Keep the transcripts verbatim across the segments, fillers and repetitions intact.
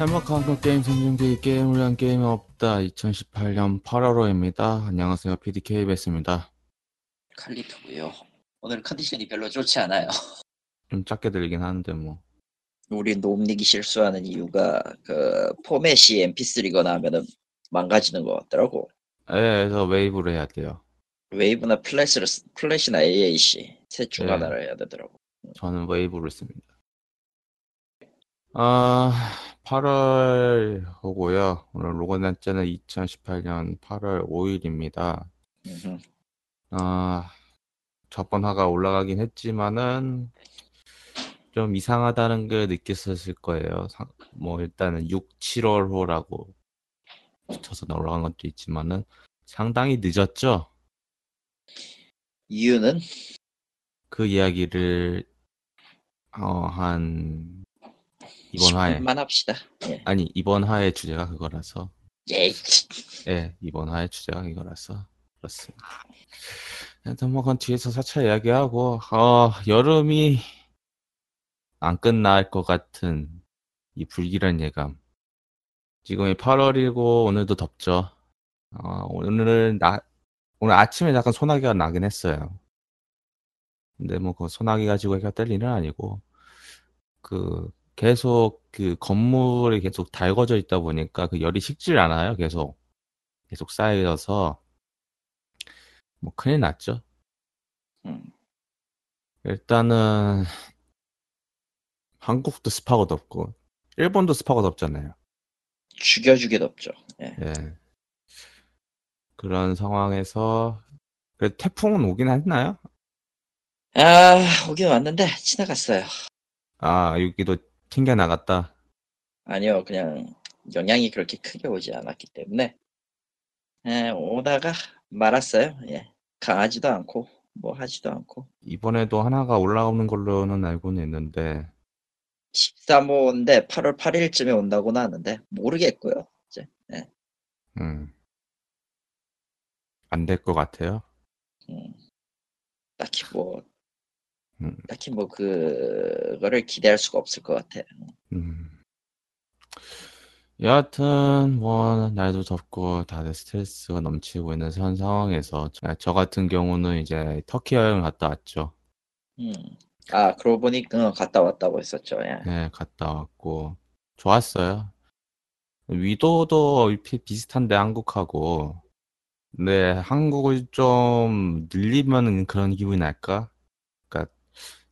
헬마카한국 게임 생중계 게임을 한 게임은 없다. 이천십팔년 팔월호입니다. 안녕하세요. 피디케이 베스입니다. 칼리토고요. 오늘 컨디션이 별로 좋지 않아요. 좀 작게 들리긴 하는데 뭐. 우린 놈닉이 실수하는 이유가 그 포맷이 엠피쓰리거나 하면은 망가지는 것 같더라고. 예, 그래서 웨이브를 해야 돼요. 웨이브나 플래시를, 플래시나 에이에이씨 셋 중 예. 하나를 해야 되더라고. 저는 웨이브를 씁니다. 아, 팔월 오고요. 오늘 로고 날짜는 이천십팔년 팔월 오일입니다. 음흠. 아, 저번 화가 올라가긴 했지만은 좀 이상하다는 걸 느꼈었을 거예요. 뭐 일단은 육, 칠월 호라고 붙여서 올라간 것도 있지만은 상당히 늦었죠. 이유는 그 이야기를 어, 한 이번 화에 합시다. 예. 아니 이번 화의 주제가 그거라서 예, 예 이번 화의 주제가 이거라서 그렇습니다. 일단 뭐 그건 뒤에서 사차 이야기하고 어, 여름이 안 끝날 것 같은 이 불길한 예감. 지금이 팔월이고 오늘도 덥죠. 어, 오늘은 나 오늘 아침에 약간 소나기가 나긴 했어요. 근데 뭐 그 소나기 가지고 해가 뗄 일은 아니고 그 계속 그 건물이 계속 달궈져 있다 보니까 그 열이 식질 않아요. 계속 계속 쌓여서 뭐 큰일 났죠. 음. 일단은 한국도 습하고 덥고 일본도 습하고 덥잖아요. 죽여주게 덥죠. 예. 예. 그런 상황에서 그래도 태풍은 오긴 했나요? 아 오긴 왔는데 지나갔어요. 아 여기도 튕겨 나갔다. 아니요, 그냥 영향이 그렇게 크게 오지 않았기 때문에 에, 오다가 말았어요. 예, 강하지도 않고 뭐 하지도 않고. 이번에도 하나가 올라오는 걸로는 알고는 있는데 십삼 호인데 팔월 팔일쯤에 온다고는 하는데 모르겠고요. 이제. 예. 음, 안 될 것 같아요. 음, 딱히 뭐. 음. 딱히 뭐 그거를 기대할 수가 없을 것 같아요. 음. 여하튼 뭐 날도 덥고 다들 스트레스가 넘치고 있는 현 상황에서 저 같은 경우는 이제 터키 여행을 갔다 왔죠. 음. 아 그러고 보니까 갔다 왔다고 했었죠. 예. 네 갔다 왔고 좋았어요. 위도도 비슷한데 한국하고 근데 한국을 좀 늘리면 그런 기분이 날까?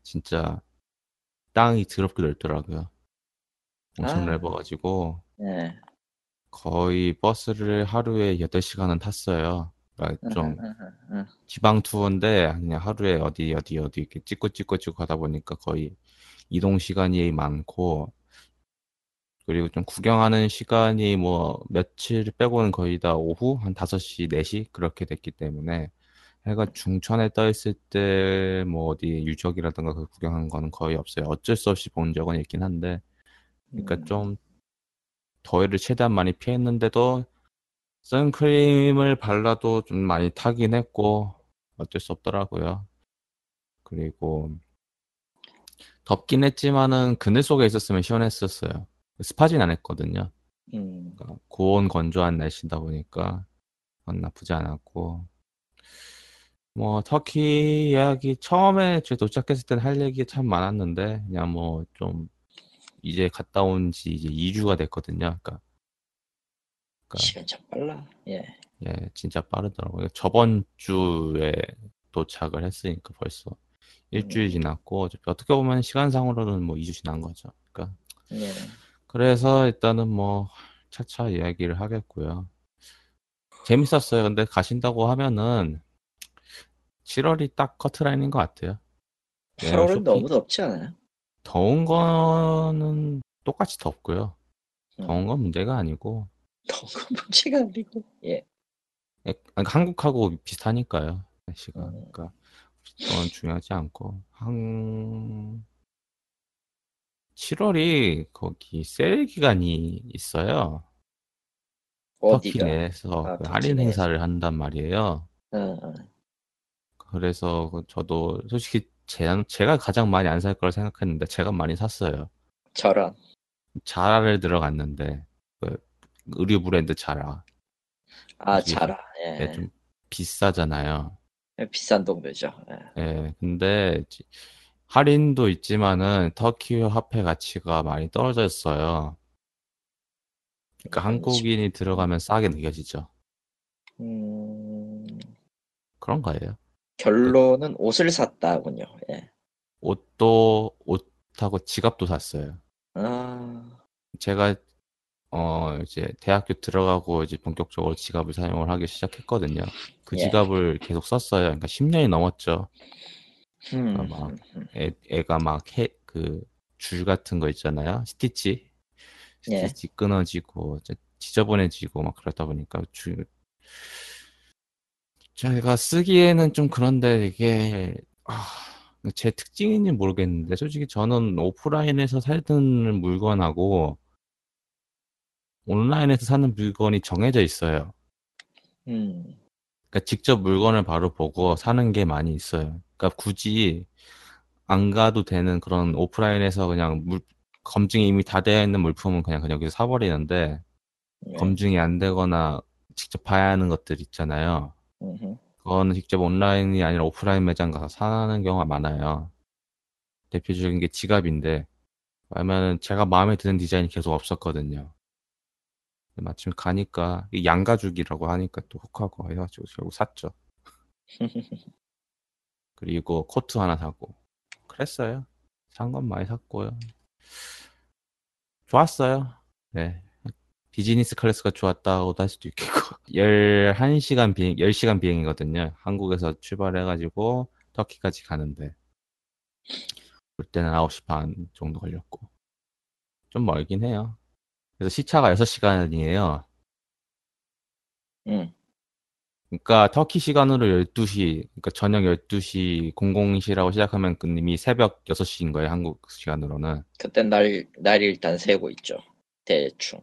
진짜 땅이 드럽게 넓더라고요. 엄청 아, 넓어가지고 네. 거의 버스를 하루에 여덟 시간은 탔어요. 그러니까 좀 지방 투어인데 그냥 하루에 어디 어디 어디 이렇게 찍고 찍고 찍고 하다 보니까 거의 이동 시간이 많고 그리고 좀 구경하는 시간이 뭐 며칠 빼고는 거의 다 오후 한 다섯 시, 네 시 그렇게 됐기 때문에 해가 중천에 떠있을 때 뭐 어디 유적이라든가 그 구경한 거는 거의 없어요. 어쩔 수 없이 본 적은 있긴 한데 그러니까 음. 좀 더위를 최대한 많이 피했는데도 선크림을 발라도 좀 많이 타긴 했고 어쩔 수 없더라고요. 그리고 덥긴 했지만은 그늘 속에 있었으면 시원했었어요. 습하진 않았거든요. 음. 그러니까 고온 건조한 날씨다 보니까 그건 나쁘지 않았고 뭐 터키 이야기 처음에 제가 도착했을 때는 할 얘기 참 많았는데 그냥 뭐 좀 이제 갔다 온 지 이제 이 주가 됐거든요. 그러니까, 그러니까 시간 참 빨라. 예. 예, 진짜 빠르더라고요. 저번 주에 도착을 했으니까 벌써 일주일 음. 지났고 어떻게 보면 시간상으로는 뭐 이 주 지난 거죠. 그러니까 예. 그래서 일단은 뭐 차차 이야기를 하겠고요. 재밌었어요. 근데 가신다고 하면은 칠월이 딱 커트라인인 것 같아요. 팔월은 너무 덥지 않아요? 더운 거는 똑같이 덥고요. 음. 더운 건 문제가 아니고. 더운 건 문제가 아니고. 예. 한국하고 비슷하니까요. 날씨가. 음. 그러니까 그건 중요하지 않고. 한 칠월이 거기 세일 기간이 있어요. 어디가? 터키 내에서 아, 그 할인 행사를 한단 말이에요. 음. 그래서 저도 솔직히 제, 제가 가장 많이 안 살 거라 생각했는데 제가 많이 샀어요. 저런. 자라를 들어갔는데 그 의류 브랜드 자라. 아 자라. 예. 네, 좀 비싸잖아요. 비싼 동네죠. 예. 네, 근데 할인도 있지만은 터키 화폐 가치가 많이 떨어졌어요. 그러니까 한국인이 들어가면 싸게 느껴지죠. 음... 그런 거예요. 결론은 네. 옷을 샀다군요. 예. 옷도 옷하고 지갑도 샀어요. 아... 제가 어 이제 대학교 들어가고 이제 본격적으로 지갑을 사용을 하기 시작했거든요. 그 예. 지갑을 계속 썼어요. 그러니까 십 년이 넘었죠. 음... 그러니까 막 애, 애가 막 그 줄 같은 거 있잖아요. 스티치. 스티치 예. 끊어지고 지저분해지고 막 그러다 보니까 주... 제가 쓰기에는 좀 그런데 이게 아, 제 특징인지 모르겠는데 솔직히 저는 오프라인에서 사는 물건하고 온라인에서 사는 물건이 정해져 있어요. 음. 그러니까 직접 물건을 바로 보고 사는 게 많이 있어요. 그러니까 굳이 안 가도 되는 그런 오프라인에서 그냥 물, 검증이 이미 다 되어 있는 물품은 그냥, 그냥 여기서 사버리는데 네. 검증이 안 되거나 직접 봐야 하는 것들 있잖아요. 음흠. 그거는 직접 온라인이 아니라 오프라인 매장 가서 사는 경우가 많아요. 대표적인 게 지갑인데 왜냐면 제가 마음에 드는 디자인이 계속 없었거든요. 마침 가니까 양가죽이라고 하니까 또 혹하고 해가지고 결국 샀죠. 그리고 코트 하나 사고 그랬어요. 산 건 많이 샀고요. 좋았어요. 네. 비즈니스 클래스가 좋았다고도 할 수도 있겠고. 열한 시간 비행, 열 시간 비행이거든요. 한국에서 출발해가지고 터키까지 가는데. 그때는 아홉 시 반 정도 걸렸고. 좀 멀긴 해요. 그래서 시차가 여섯 시간이에요. 응. 그러니까 터키 시간으로 열두 시, 그러니까 저녁 열두 시, 시작하면 그 이미 새벽 여섯 시인 거예요. 한국 시간으로는. 그땐 날, 날이 일단 새고 있죠. 대충.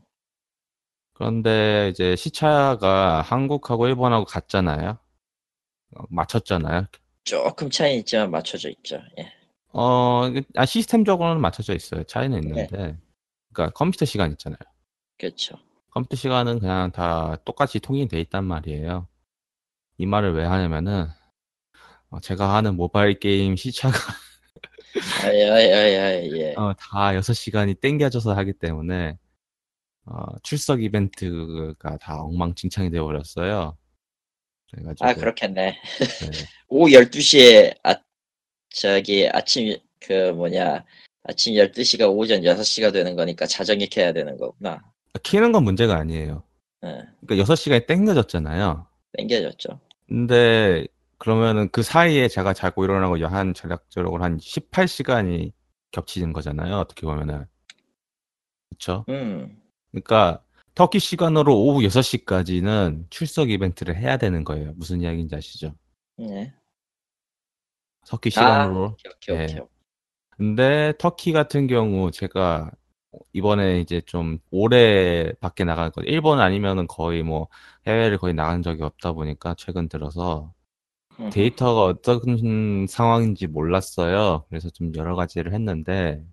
그런데 이제 시차가 한국하고 일본하고 같잖아요. 맞췄잖아요. 조금 차이 있지만 맞춰져 있죠. 예. 어, 아, 시스템적으로는 맞춰져 있어요. 차이는 있는데. 예. 그러니까 컴퓨터 시간 있잖아요. 그렇죠. 컴퓨터 시간은 그냥 다 똑같이 통일돼 있단 말이에요. 이 말을 왜 하냐면은 제가 하는 모바일 게임 시차가 아야야야야. 어, 다 여섯 시간이 땡겨져서 하기 때문에. 어, 출석 이벤트가 다 엉망진창이 되어버렸어요. 그래가지고 아 그렇겠네. 네. 오후 열두 시에 아, 저기 아침 그 뭐냐 아침 열두 시가 오전 여섯 시가 되는 거니까 자정에 켜야 되는 거구나. 켜는 건 문제가 아니에요. 네. 그러니까 여섯 시간이 땡겨졌잖아요. 땡겨졌죠. 근데 그러면은 그 사이에 제가 자고 일어나고 한 전략적으로 한 열여덟 시간이 겹치는 거잖아요. 어떻게 보면은 그렇죠. 음. 그러니까 터키 시간으로 오후 여섯 시까지는 출석 이벤트를 해야 되는 거예요. 무슨 이야기인지 아시죠? 네. 터키 시간으로. 아, 오케이, 오케이, 네. 오케이. 근데 터키 같은 경우 제가 이번에 이제 좀 오래 밖에 나간 거 일본 아니면은 거의 뭐 해외를 거의 나간 적이 없다 보니까 최근 들어서 음. 데이터가 어떤 상황인지 몰랐어요. 그래서 좀 여러 가지를 했는데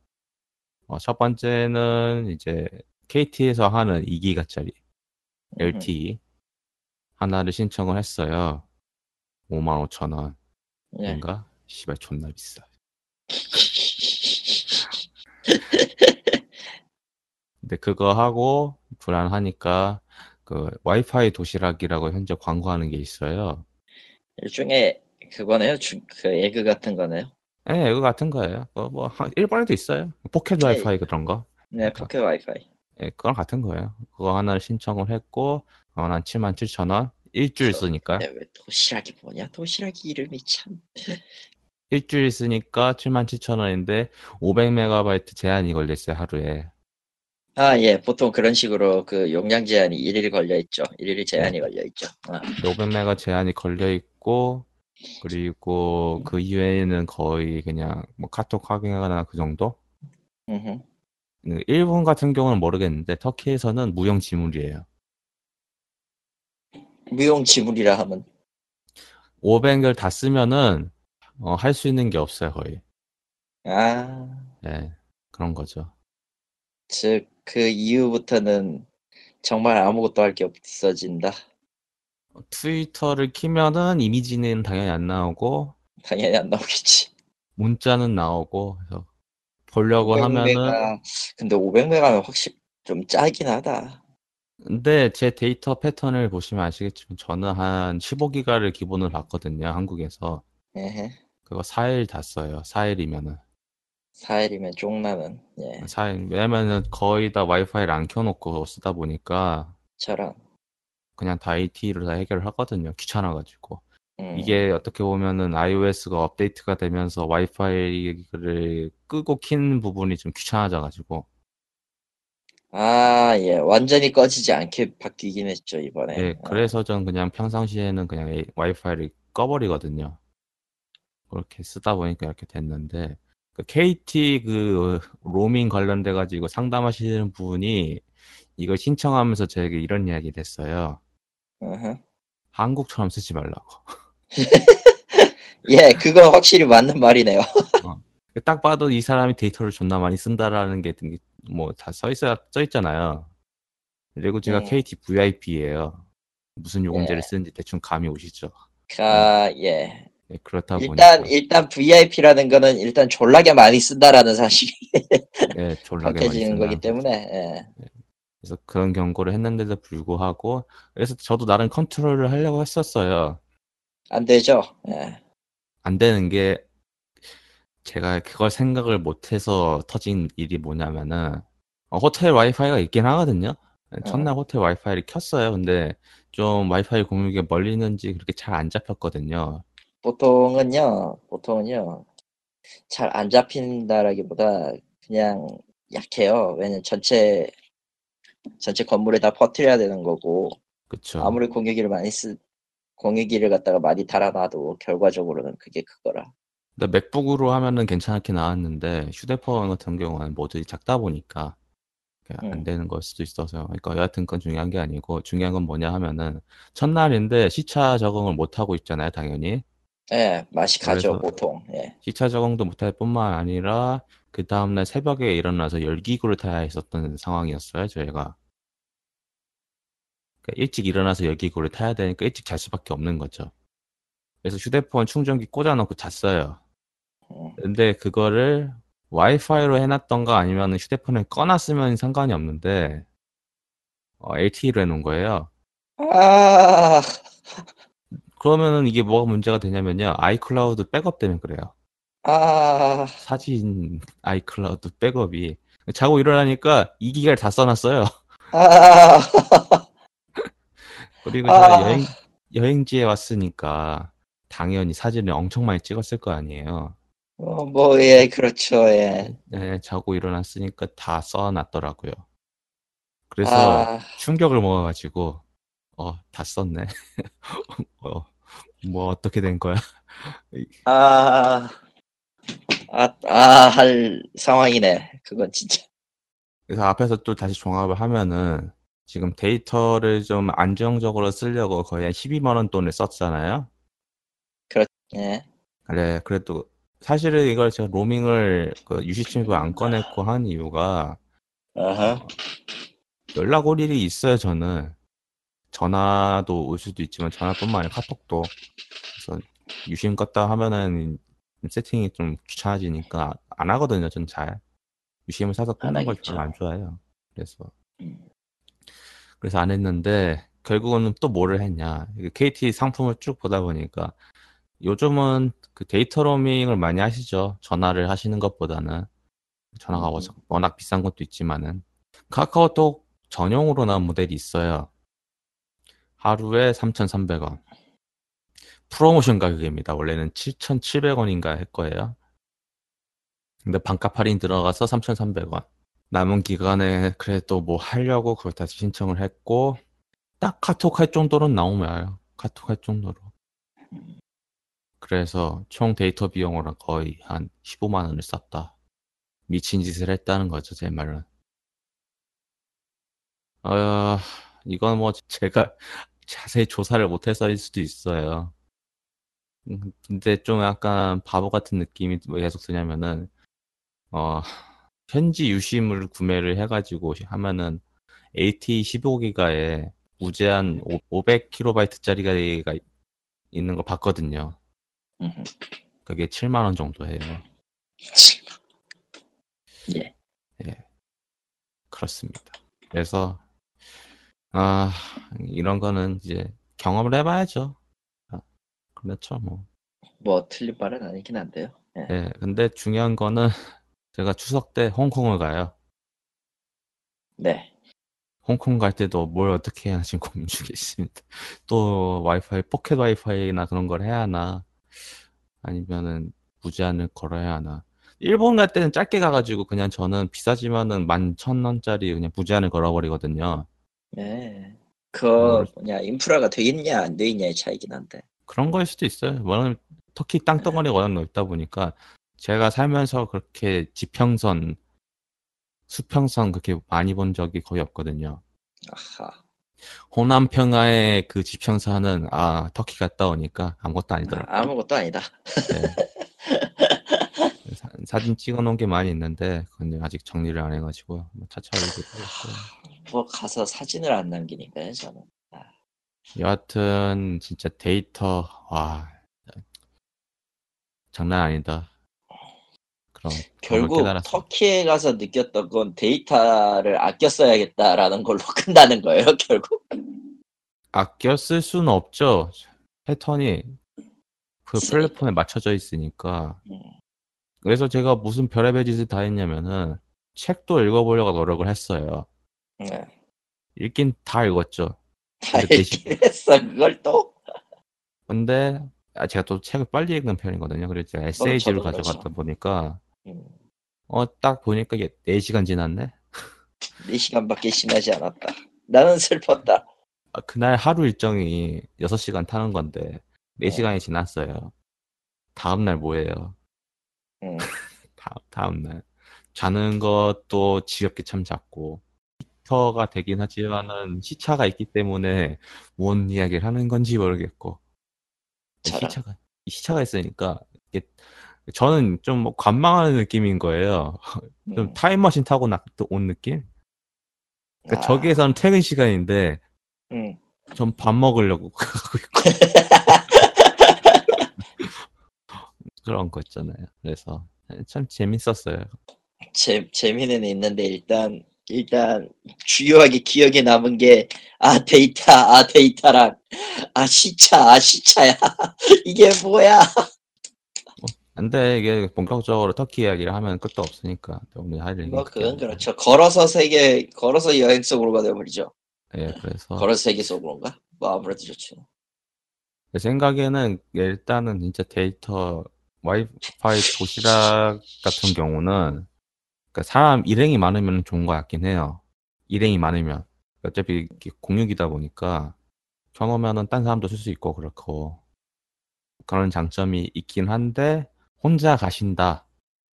어, 첫 번째는 이제 케이티에서 하는 이 기가짜리 엘티이 하나를 신청을 했어요. 오만 오천 원. 뭔가? 예. 씨발 존나 비싸. 근데 그거 하고 불안하니까 그 와이파이 도시락이라고 현재 광고하는 게 있어요. 일종의 그거네요? 주, 그 에그 같은 거네요? 네, 에그 같은 거예요. 뭐, 뭐 일본에도 있어요. 포켓 와이파이 그런 거. 네, 포켓 와이파이. 예, 그거랑 같은 거예요. 그거 하나를 신청을 했고, 그건 한 칠만 칠천 원. 일주일 쓰니까. 네, 왜 도시락이 뭐냐? 도시락이 이름이 참. 일주일 쓰니까 칠만 칠천 원인데, 오백 메가바이트 제한이 걸려있어요, 하루에. 아, 예. 보통 그런 식으로 그 용량 제한이 일일 걸려있죠. 일일 제한이 네. 걸려있죠. 아. 오백 메가 제한이 걸려있고, 그리고 그 이외에는 거의 그냥 뭐 카톡 확인하거나 그 정도? 음. 일본 같은 경우는 모르겠는데 터키에서는 무용지물이에요. 무용지물이라 하면 오백 개를 다 쓰면은 어, 할 수 있는 게 없어요 거의. 아, 네 그런 거죠. 즉 그 이후부터는 정말 아무것도 할 게 없어진다. 트위터를 키면은 이미지는 당연히 안 나오고 당연히 안 나오겠지. 문자는 나오고 그래서 보려고 하면은 근데 오백 메가는 확실히 좀 짜긴 하다. 근데 제 데이터 패턴을 보시면 아시겠지만 저는 한 십오 기가를 기본으로 받거든요, 한국에서. 예. 그거 사 일 다 써요. 사 일이면은. 사 일이면 쪽나는. 예. 사 일. 왜냐면은 거의 다 와이파이를 안 켜놓고 쓰다 보니까. 저랑. 그냥 다 에이티로 다 해결을 하거든요, 귀찮아가지고. 음. 이게 어떻게 보면은 iOS가 업데이트가 되면서 와이파이를 끄고 킨 부분이 좀 귀찮아져가지고. 아, 예. 완전히 꺼지지 않게 바뀌긴 했죠, 이번에. 예, 그래서 전 그냥 평상시에는 그냥 와이파이를 꺼버리거든요. 그렇게 쓰다 보니까 이렇게 됐는데, 그 케이티 그 로밍 관련돼가지고 상담하시는 분이 이걸 신청하면서 저에게 이런 이야기 됐어요. Uh-huh. 한국처럼 쓰지 말라고. 예, 그거 확실히 맞는 말이네요. 어. 딱 봐도 이 사람이 데이터를 존나 많이 쓴다라는 게 뭐 다 써 있어 써 있잖아요. 그리고 제가 음. 케이티 브이아이피예요. 무슨 요금제를 예. 쓰는지 대충 감이 오시죠. 아, 어. 예. 네, 그렇다 일단, 보니까 일단 브이아이피라는 거는 일단 졸라게 많이 쓴다라는 사실이 네, 졸라게 많이 쓴다. 거기 때문에. 예. 네. 그래서 그런 경고를 했는데도 불구하고 그래서 저도 나름 컨트롤을 하려고 했었어요. 안 되죠. 예. 안 되는 게 제가 그걸 생각을 못해서 터진 일이 뭐냐면은 어, 호텔 와이파이가 있긴 하거든요. 첫날 어. 호텔 와이파이를 켰어요. 근데 좀 와이파이 공유기가 멀리 있는지 그렇게 잘 안 잡혔거든요. 보통은요, 보통은요 잘 안 잡힌다라기보다 그냥 약해요. 왜냐면 전체 전체 건물에 다 퍼뜨려야 되는 거고. 그쵸. 아무리 공유기를 많이 쓰 공유기를 갖다가 많이 달아놔도 결과적으로는 그게 그거라. 근데 맥북으로 하면은 괜찮게 나왔는데 휴대폰 같은 경우는 모듈이 작다 보니까 안 음. 되는 걸 수도 있어서. 그러니까 여하튼 그건 중요한 게 아니고 중요한 건 뭐냐 하면은 첫날인데 시차 적응을 못 하고 있잖아요, 당연히. 예, 맛이 가죠 보통. 예. 시차 적응도 못할 뿐만 아니라 그 다음날 새벽에 일어나서 열기구를 타야 했었던 상황이었어요, 저희가. 그러니까 일찍 일어나서 열기구를 타야 되니까 일찍 잘 수밖에 없는 거죠. 그래서 휴대폰 충전기 꽂아놓고 잤어요. 근데 그거를 와이파이로 해놨던가 아니면 휴대폰을 꺼놨으면 상관이 없는데 어, 엘티이로 해놓은 거예요. 아... 그러면은 이게 뭐가 문제가 되냐면요, 아이클라우드 백업 때문에 그래요. 아... 사진 아이클라우드 백업이 자고 일어나니까 이 기가를 다 써놨어요. 아... 그리고 아... 제가 여행, 여행지에 왔으니까 당연히 사진을 엄청 많이 찍었을 거 아니에요. 어, 뭐, 예, 그렇죠, 예. 예, 자고 일어났으니까 다 써놨더라고요. 그래서 아... 충격을 먹어가지고, 어, 다 썼네. 어, 뭐, 어떻게 된 거야? 아, 아, 아, 할 상황이네. 그건 진짜. 그래서 앞에서 또 다시 종합을 하면은, 지금 데이터를 좀 안정적으로 쓰려고 거의 한 십이만 원 돈을 썼잖아요? 그렇죠, 예. 그래, 그래도, 사실은 이걸 제가 로밍을 그 유심칩을 안 꺼냈고 한 이유가 uh-huh. 어, 연락 올 일이 있어요. 저는 전화도 올 수도 있지만 전화뿐만 아니라 카톡도. 그래서 유심 껐다 하면은 세팅이 좀 귀찮아지니까 안 하거든요, 전 잘. 유심을 사서 끄는 걸 별로 안 좋아해요. 그래서 그래서 안 했는데 결국은 또 뭐를 했냐, 케이티 상품을 쭉 보다 보니까 요즘은 그 데이터 로밍을 많이 하시죠. 전화를 하시는 것보다는. 전화가 워낙 비싼 것도 있지만은. 카카오톡 전용으로 나온 모델이 있어요. 하루에 삼천삼백 원. 프로모션 가격입니다. 원래는 칠천칠백 원인가 할 거예요. 근데 반값 할인 들어가서 삼천삼백 원. 남은 기간에 그래도 뭐 하려고 그걸 다시 신청을 했고, 딱 카톡 할 정도는 나오면 카톡 할 정도로. 그래서 총 데이터 비용으로 거의 한 십오만 원을 썼다. 미친 짓을 했다는 거죠, 제 말은. 어, 이건 뭐 제가 자세히 조사를 못해서일 수도 있어요. 근데 좀 약간 바보 같은 느낌이 왜 계속 드냐면은, 어, 현지 유심을 구매를 해가지고 하면은 에이티 십오 기가에 무제한 오백 킬로바이트짜리가 있는 거 봤거든요. 그게 칠만 원 정도 해요. 예. 예. 그렇습니다. 그래서, 아, 이런 거는 이제 경험을 해봐야죠. 아, 그렇죠, 뭐. 뭐, 틀린 말은 아니긴 한데요. 예. 예. 근데 중요한 거는 제가 추석 때 홍콩을 가요. 네. 홍콩 갈 때도 뭘 어떻게 해야 하나 지금 고민 중에 있습니다. 또 와이파이, 포켓 와이파이나 그런 걸 해야 하나, 아니면은 무제한을 걸어야 하나. 일본 갈 때는 짧게 가가지고 그냥 저는 비싸지만은 만 천 원짜리 그냥 무제한을 걸어버리거든요. 네. 그 뭐냐 인프라가 돼 있냐 안 돼 있냐의 차이긴 한데. 그런 거일 수도 있어요. 워낙 터키 땅덩어리가 워낙 넓다 보니까 제가 살면서 그렇게 지평선, 수평선 그렇게 많이 본 적이 거의 없거든요. 아하. 호남 평야의 그 지평선은 아 터키 갔다 오니까 아무것도 아니더라고요. 아, 아무것도 아니다. 네. 사, 사진 찍어놓은 게 많이 있는데 그건 아직 정리를 안 해가지고 차차 이렇게. 뭐 가서 사진을 안 남기니까요 저는. 아. 여하튼 진짜 데이터 와 장난 아니다. 그럼 결국 터키에 가서 느꼈던 건 데이터를 아껴 써야겠다라는 걸로 끝나는 거예요 결국? 아껴 쓸 수는 없죠. 패턴이 그 플랫폼에 맞춰져 있으니까. 그래서 제가 무슨 별의별 짓을 다 했냐면은 책도 읽어보려고 노력을 했어요. 네. 읽긴 다 읽었죠. 다 읽긴 했어 그걸 또? 근데 제가 또 책을 빨리 읽는 편이거든요. 그래서 제가 에스에이지로 가져갔다 그렇죠. 보니까 음. 어, 딱 보니까 이게 네 시간 지났네? 네 시간밖에 지나지 않았다. 나는 슬펐다. 아, 그날 하루 일정이 여섯 시간 타는 건데 네 시간이 음. 지났어요. 다음날 뭐예요? 음. 다, 다음날 자는 것도 지겹게 참 잤고 시차가 되긴 하지만은 시차가 있기 때문에 뭔 이야기를 하는 건지 모르겠고 시차가, 시차가 있으니까 이게 저는 좀 관망하는 느낌인 거예요. 좀 음. 타임머신 타고 온 느낌? 그러니까 아. 저기에서는 퇴근 시간인데 음. 전 밥 먹으려고 가고 있고 그런 거 있잖아요. 그래서 참 재밌었어요. 재, 재미는 있는데 일단 일단 주요하게 기억에 남은 게 아 데이터 아 데이터랑 아 시차 아 시차야 이게 뭐야. 근데 이게 본격적으로 터키 이야기를 하면 끝도 없으니까 우리 할 얘기. 뭐 그건 그렇죠. 걸어서 세계 걸어서 여행 속으로가 되어버리죠. 예, 그래서 걸어서 세계 속으로인가? 뭐 아무래도 좋죠. 제 생각에는 일단은 진짜 데이터 와이파이 도시락 같은 경우는. 그러니까 사람 일행이 많으면 좋은 것 같긴 해요. 일행이 많으면 어차피 공유기다 보니까 경험하면은 딴 사람도 쓸 수 있고 그렇고 그런 장점이 있긴 한데 혼자 가신다,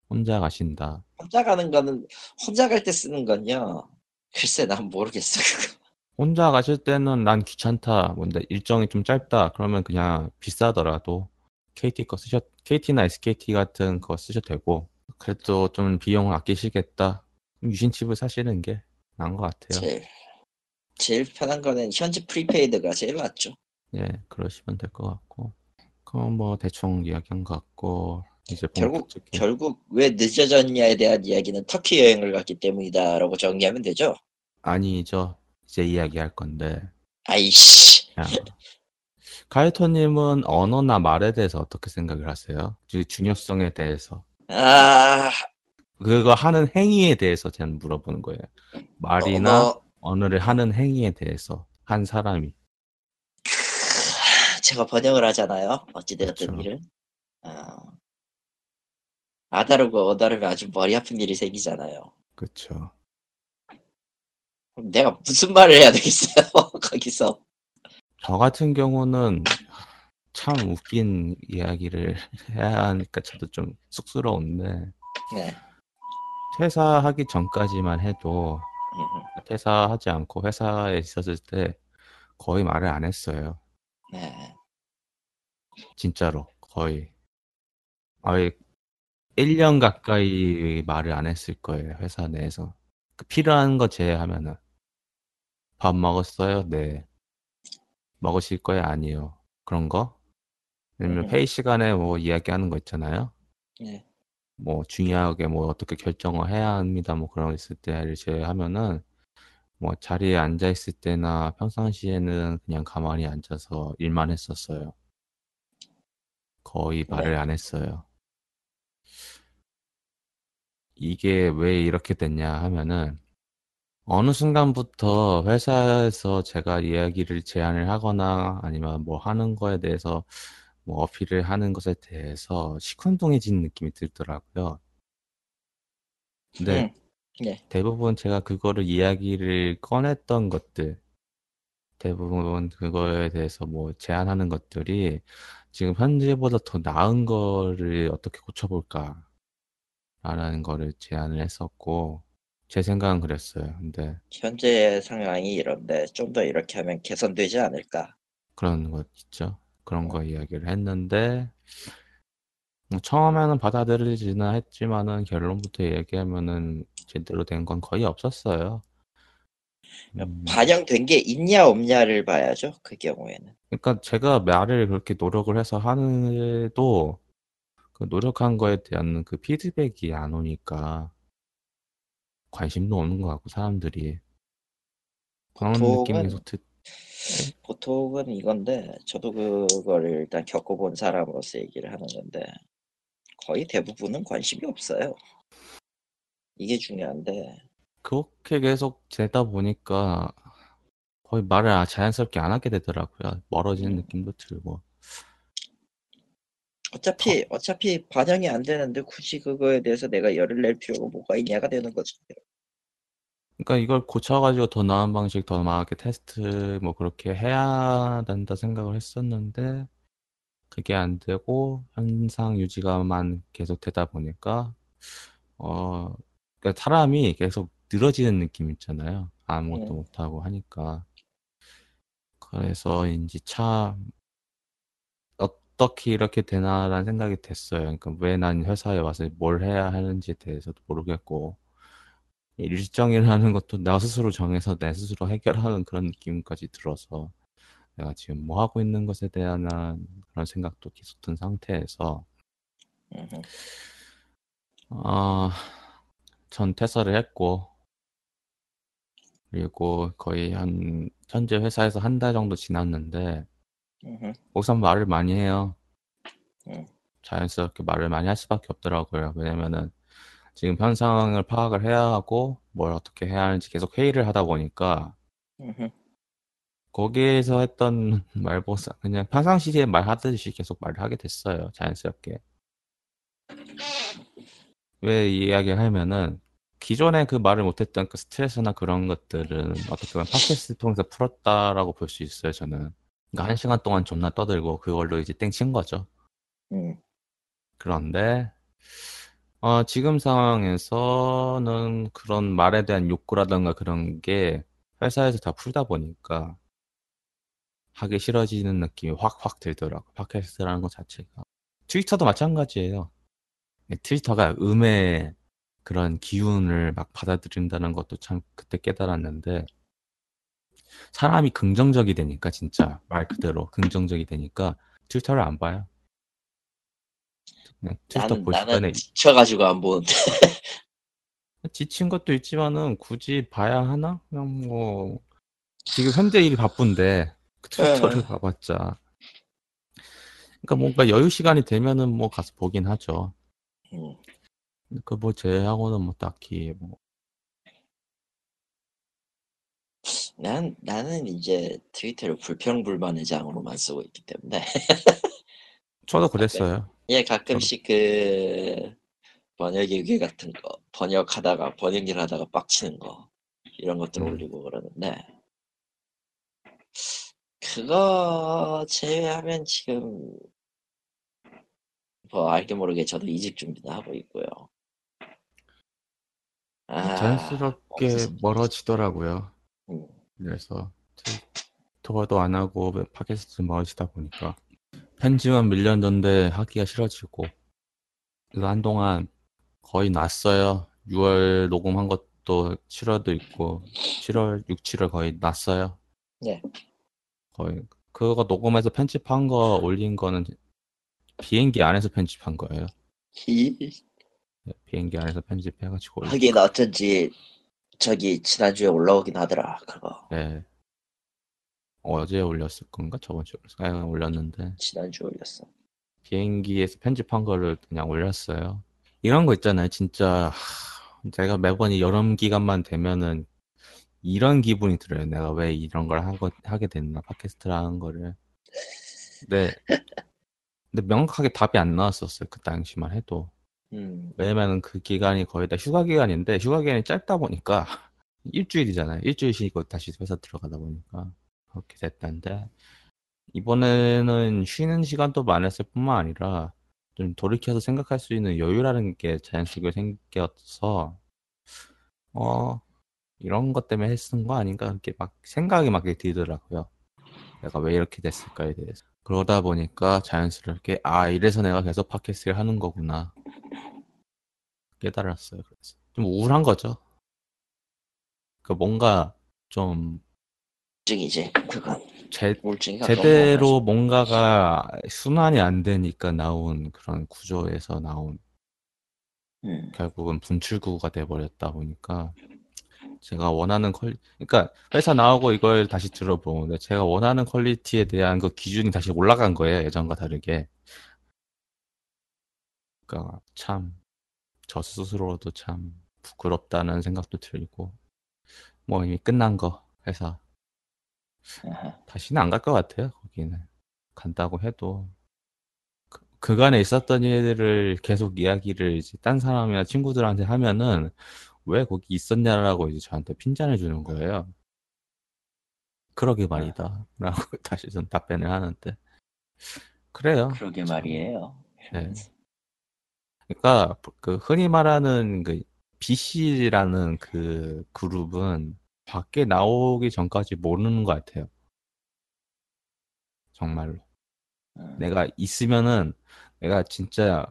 혼자 가신다. 혼자 가는 거는 혼자 갈 때 쓰는 건요. 글쎄 난 모르겠어 그거. 혼자 가실 때는 난 귀찮다, 뭔데 일정이 좀 짧다. 그러면 그냥 비싸더라도 케이티 거 쓰셔, 케이티나 에스케이티 같은 거 쓰셔도 되고. 그래도 좀 비용을 아끼시겠다. 유심칩을 사시는 게 나은 것 같아요. 제일, 제일 편한 거는 현지 프리페이드가 제일 낫죠. 예, 그러시면 될 것 같고. 그럼 뭐 대충 이야기한 것 같고. 이제 결국, 결국 왜 늦어졌냐에 대한 이야기는 터키 여행을 갔기 때문이다라고 정리하면 되죠? 아니죠. 이제 이야기할 건데. 아이씨. 가이토님은 언어나 말에 대해서 어떻게 생각을 하세요? 중요성에 대해서. 아, 그거 하는 행위에 대해서 제가 물어보는 거예요. 말이나 어, 언어를 하는 행위에 대해서 한 사람이. 제가 번역을 하잖아요. 어찌되었든 그렇죠. 일은. 아, 아다르고 어다르면 아주 머리 아픈 일이 생기잖아요. 그렇죠. 내가 무슨 말을 해야 되겠어요? 거기서. 저 같은 경우는. 참 웃긴 이야기를 해야 하니까 저도 좀 쑥스러운데 네. 퇴사하기 전까지만 해도 음흠. 퇴사하지 않고 회사에 있었을 때 거의 말을 안 했어요. 네. 진짜로 거의 아예 일 년 가까이 말을 안 했을 거예요, 회사 내에서. 그 필요한 거 제외하면은. 밥 먹었어요? 네. 먹으실 거예요? 아니요. 그런 거? 예를 들면 회의 시간에 뭐 이야기하는 거 있잖아요. 네. 뭐 중요하게 뭐 어떻게 결정을 해야 합니다. 뭐 그런 거 있을 때를 제외하면은 뭐 자리에 앉아 있을 때나 평상시에는 그냥 가만히 앉아서 일만 했었어요. 거의 말을 네. 안 했어요. 이게 왜 이렇게 됐냐 하면은 어느 순간부터 회사에서 제가 이야기를 제안을 하거나 아니면 뭐 하는 거에 대해서 뭐 어필을 하는 것에 대해서 시큰둥해진 느낌이 들더라고요. 근데 네. 네. 대부분 제가 그거를 이야기를 꺼냈던 것들, 대부분 그거에 대해서 뭐 제안하는 것들이 지금 현재보다 더 나은 거를 어떻게 고쳐볼까라는 거를 제안을 했었고, 제 생각은 그랬어요. 근데 현재 상황이 이런데 좀 더 이렇게 하면 개선되지 않을까? 그런 것 있죠. 그런 거 이야기를 했는데 뭐 처음에는 받아들이지는 했지만은 결론부터 얘기하면은 제대로 된 건 거의 없었어요. 음... 반영된 게 있냐 없냐를 봐야죠, 그 경우에는. 그러니까 제가 말을 그렇게 노력을 해서 하는데도 그 노력한 거에 대한 그 피드백이 안 오니까 관심도 없는 것 같고 사람들이 그런 느낌이 계속 듣. 보통은 이건데, 저도 그거를 일단 겪어본 사람으로서 얘기를 하는 건데, 거의 대부분은 관심이 없어요. 이게 중요한데. 그렇게 계속 되다 보니까 거의 말을 자연스럽게 안 하게 되더라고요. 멀어지는 음. 느낌도 들고. 어차피 어. 어차피 반영이 안 되는데 굳이 그거에 대해서 내가 열을 낼 필요가 뭐가 있냐가 되는 거죠. 그러니까 이걸 고쳐가지고 더 나은 방식, 더 나게 테스트 뭐 그렇게 해야 된다 생각을 했었는데 그게 안 되고 현상 유지가만 계속 되다 보니까 어 그러니까 사람이 계속 늘어지는 느낌 있잖아요. 아무것도 네. 못하고 하니까. 그래서인지 참 어떻게 이렇게 되나라는 생각이 됐어요. 그러니까 왜 난 회사에 와서 뭘 해야 하는지에 대해서도 모르겠고 일정이라는 것도 나 스스로 정해서 내 스스로 해결하는 그런 느낌까지 들어서 내가 지금 뭐 하고 있는 것에 대한 그런 생각도 계속 든 상태에서 어, 전 퇴사를 했고, 그리고 거의 한 현재 회사에서 한 달 정도 지났는데 우선 말을 많이 해요. 자연스럽게 말을 많이 할 수밖에 없더라고요. 왜냐면은 지금 현 상황을 파악을 해야 하고 뭘 어떻게 해야 하는지 계속 회의를 하다 보니까 으흠. 거기에서 했던 말보다 그냥 평상시에 말하듯이 계속 말을 하게 됐어요. 자연스럽게. 왜 이야기를 하면은 기존에 그 말을 못했던 그 스트레스나 그런 것들은 어떻게 보면 팟캐스트 통해서 풀었다라고 볼 수 있어요, 저는. 그러니까 한 시간 동안 존나 떠들고 그걸로 이제 땡친 거죠. 음. 그런데 어, 지금 상황에서는 그런 말에 대한 욕구라던가 그런 게 회사에서 다 풀다 보니까 하기 싫어지는 느낌이 확확 들더라고요. 팟캐스트라는 것 자체가. 트위터도 마찬가지예요. 트위터가 음의 그런 기운을 막 받아들인다는 것도 참 그때 깨달았는데, 사람이 긍정적이 되니까, 진짜 말 그대로 긍정적이 되니까 트위터를 안 봐요. 나는, 나는 지쳐가지고 안 보는데. 지친 것도 있지만은 굳이 봐야 하나? 그냥 뭐 지금 현재 일이 바쁜데 트위터를 봐봤자. 그러니까 뭔가 여유 시간이 되면은 뭐 가서 보긴 하죠. 그 뭐 제외하고는 뭐 딱히 뭐. 난 나는 이제 트위터를 불평불만의 장으로만 쓰고 있기 때문에. 저도 그랬어요. 예, 가끔씩 그 번역일기 같은 거, 번역하다가 번역일 하다가 빡치는 거 이런 것들 음. 올리고 그러는데, 그거 제외하면 지금 뭐 알게 모르게 저도 이직 준비도 하고 있고요. 아, 자연스럽게 멀어지더라고요. 음. 그래서 통화도 안 하고 팟캐스트 멀어지다 보니까 편지만 밀렸는데 하기가 싫어지고 그래서 한동안 거의 났어요. 유월 녹음한 것도 칠월도 있고 칠월, 육, 칠월 거의 났어요. 예. 거의 그거 녹음해서 편집한 거 올린 거는 비행기 안에서 편집한 거예요. 비행기 안에서 편집해가지고. 하긴 어쩐지 저기 지난주에 올라오긴 하더라 그거. 네. 어제 올렸을 건가 저번 주에 올렸을까? 아, 올렸는데. 지난주 올렸어. 비행기에서 편집한 거를 그냥 올렸어요. 이런 거 있잖아요. 진짜 제가 매번 이 여름 기간만 되면은 이런 기분이 들어요. 내가 왜 이런 걸 하고, 하게 됐나 팟캐스트라는 거를. 네. 근데 명확하게 답이 안 나왔었어요. 그 당시만 해도. 음. 왜냐면 그 기간이 거의 다 휴가 기간인데 휴가 기간이 짧다 보니까 일주일이잖아요. 일주일 쉬고 다시 회사 들어가다 보니까 그렇게 됐다는데 이번에는 쉬는 시간도 많았을 뿐만 아니라 좀 돌이켜서 생각할 수 있는 여유라는 게 자연스럽게 생겨서 어 이런 것 때문에 했은 거 아닌가 그렇게 막 생각이 막 들더라고요. 내가 왜 이렇게 됐을까에 대해서. 그러다 보니까 자연스럽게 아 이래서 내가 계속 팟캐스트를 하는 거구나 깨달았어요. 그래서 좀 우울한 거죠. 그 뭔가 좀 우울증이지 그건. 제, 제대로 뭔가가 순환이 안 되니까 나온 그런 구조에서 나온 음. 결국은 분출구가 돼버렸다 보니까 제가 원하는 퀄리, 그러니까 회사 나오고 이걸 다시 들어보는데 제가 원하는 퀄리티에 대한 그 기준이 다시 올라간 거예요. 예전과 다르게. 그러니까 참 저 스스로도 참 부끄럽다는 생각도 들고 뭐 이미 끝난 거 회사 아하. 다시는 안 갈 것 같아요. 거기는 간다고 해도 그, 그간에 있었던 일들을 계속 이야기를 이제 딴 사람이나 친구들한테 하면은. 왜 거기 있었냐라고 이제 저한테 핀잔해 주는 거예요. 그러게 말이다. 라고 다시 전 답변을 하는데. 그래요. 그러게 참. 말이에요. 네. 그러니까, 그 흔히 말하는 그 비씨라는 그 그룹은 밖에 나오기 전까지 모르는 것 같아요. 정말로. 음. 내가 있으면은 내가 진짜,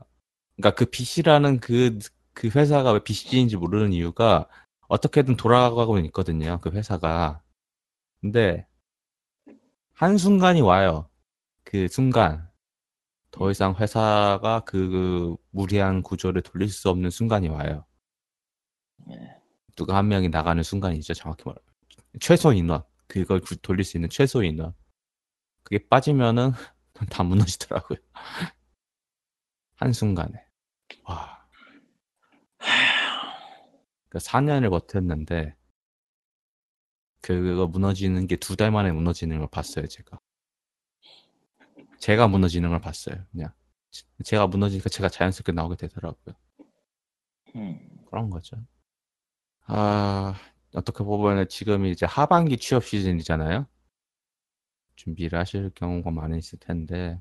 그러니까 그 비씨라는 그 그 회사가 왜 비씨인지 모르는 이유가 어떻게든 돌아가고 있거든요. 그 회사가. 근데 한순간이 와요. 그 순간. 더 이상 회사가 그 무리한 구조를 돌릴 수 없는 순간이 와요. 누가 한 명이 나가는 순간이죠. 정확히 말하면. 최소 인원. 그걸 돌릴 수 있는 최소 인원. 그게 빠지면은 다 무너지더라고요. 한순간에. 와. 그러니까 사 년을 버텼는데 그거 무너지는 게 두 달 만에 무너지는 걸 봤어요. 제가 제가 무너지는 걸 봤어요. 그냥 제가 무너지니까 제가 자연스럽게 나오게 되더라고요. 음. 그런 거죠. 아 어떻게 보면 지금 이제 하반기 취업 시즌이잖아요. 준비를 하실 경우가 많이 있을 텐데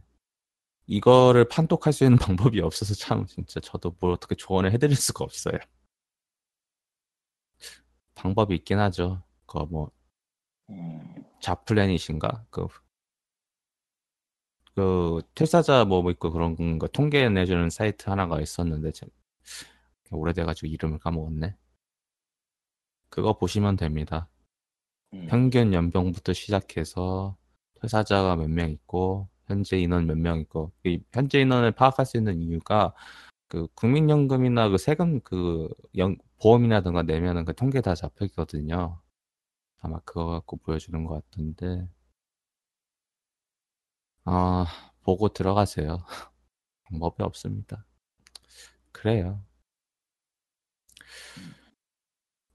이거를 판독할 수 있는 방법이 없어서 참 진짜 저도 뭘 어떻게 조언을 해드릴 수가 없어요. 방법이 있긴 하죠. 그 뭐 자플래닛인가 그, 그 퇴사자 뭐 있고 그런 거 통계 내주는 사이트 하나가 있었는데 오래돼가지고 이름을 까먹었네. 그거 보시면 됩니다. 평균 연봉부터 시작해서 퇴사자가 몇 명 있고. 현재 인원 몇 명 있고 현재 인원을 파악할 수 있는 이유가 그 국민연금이나 그 세금 그 연, 보험이라든가 내면은 그 통계 다 잡혀있거든요. 아마 그거 갖고 보여주는 것 같은데 아 보고 들어가세요. 방법이 없습니다. 그래요.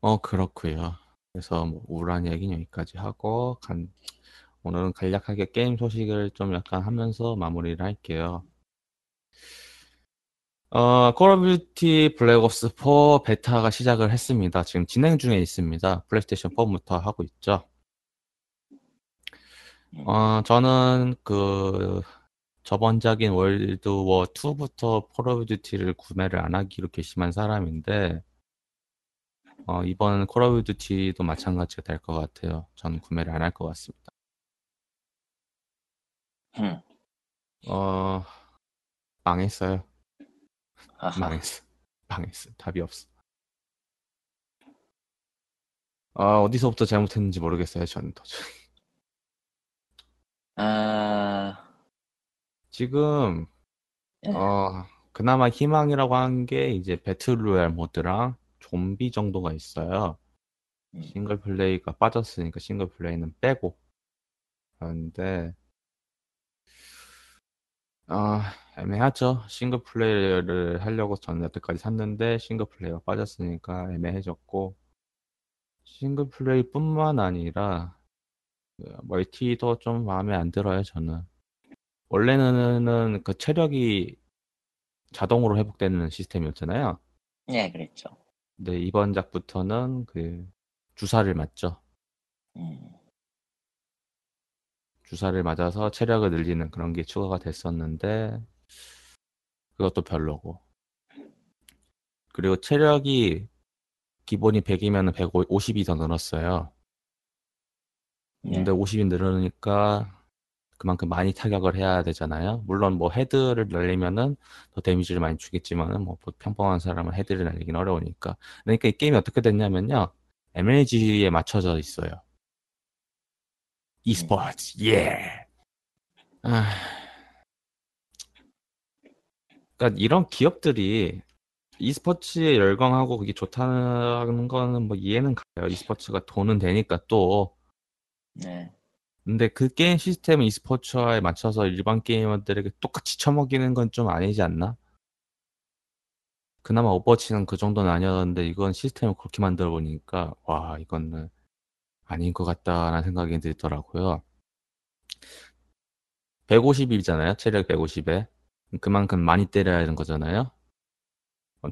어 그렇고요. 그래서 뭐 우울한 얘기는 여기까지 하고 간. 오늘은 간략하게 게임 소식을 좀 약간 하면서 마무리를 할게요. 어, 콜 오브 듀티 블랙 옵스 사 베타가 시작을 했습니다. 지금 진행 중에 있습니다. 플레이스테이션 사부터 하고 있죠. 어, 저는 그 저번작인 월드워 이부터 콜 오브 듀티를 구매를 안 하기로 결심한 사람인데 어, 이번 콜 오브 듀티도 마찬가지가 될 것 같아요. 저는 구매를 안 할 것 같습니다. 음. 어, 망했어요. 아하. 망했어. 망했어. 답이 없어. 아, 어디서부터 잘못했는지 모르겠어요, 저는 도저히. 아... 지금 예. 어, 그나마 희망이라고 한 게 이제 배틀로얄 모드랑 좀비 정도가 있어요. 음. 싱글플레이가 빠졌으니까 싱글플레이는 빼고. 그런데 어, 애매하죠. 싱글플레이를 하려고 저는 여태까지 샀는데 싱글플레이가 빠졌으니까 애매해졌고, 싱글플레이뿐만 아니라 멀티도 좀 마음에 안 들어요, 저는. 원래는 그 체력이 자동으로 회복되는 시스템이었잖아요. 네, 그랬죠. 근데 이번 작부터는 그 주사를 맞죠. 음. 주사를 맞아서 체력을 늘리는 그런 게 추가가 됐었는데 그것도 별로고. 그리고 체력이 기본이 백이면 백오십이 더 늘었어요. 근데 예. 오십이 늘으니까 그만큼 많이 타격을 해야 되잖아요. 물론 뭐 헤드를 날리면은 더 데미지를 많이 주겠지만은 뭐 평범한 사람은 헤드를 날리긴 어려우니까. 그러니까 이 게임이 어떻게 됐냐면요, 엠엘지에 맞춰져 있어요. e스포츠, 예. 아... 그러니까 이런 기업들이 e스포츠에 열광하고 그게 좋다는 거는 뭐 이해는 가요. e스포츠가 돈은 되니까 또. 네. 근데 그 게임 시스템은 e스포츠화에 맞춰서 일반 게이머들에게 똑같이 처먹이는 건 좀 아니지 않나? 그나마 오버워치는 그 정도는 아니었는데 이건 시스템을 그렇게 만들어 보니까 와, 이거는 아닌 것 같다라는 생각이 들더라고요. 백오십이잖아요. 체력 백오십에. 그만큼 많이 때려야 하는 거잖아요.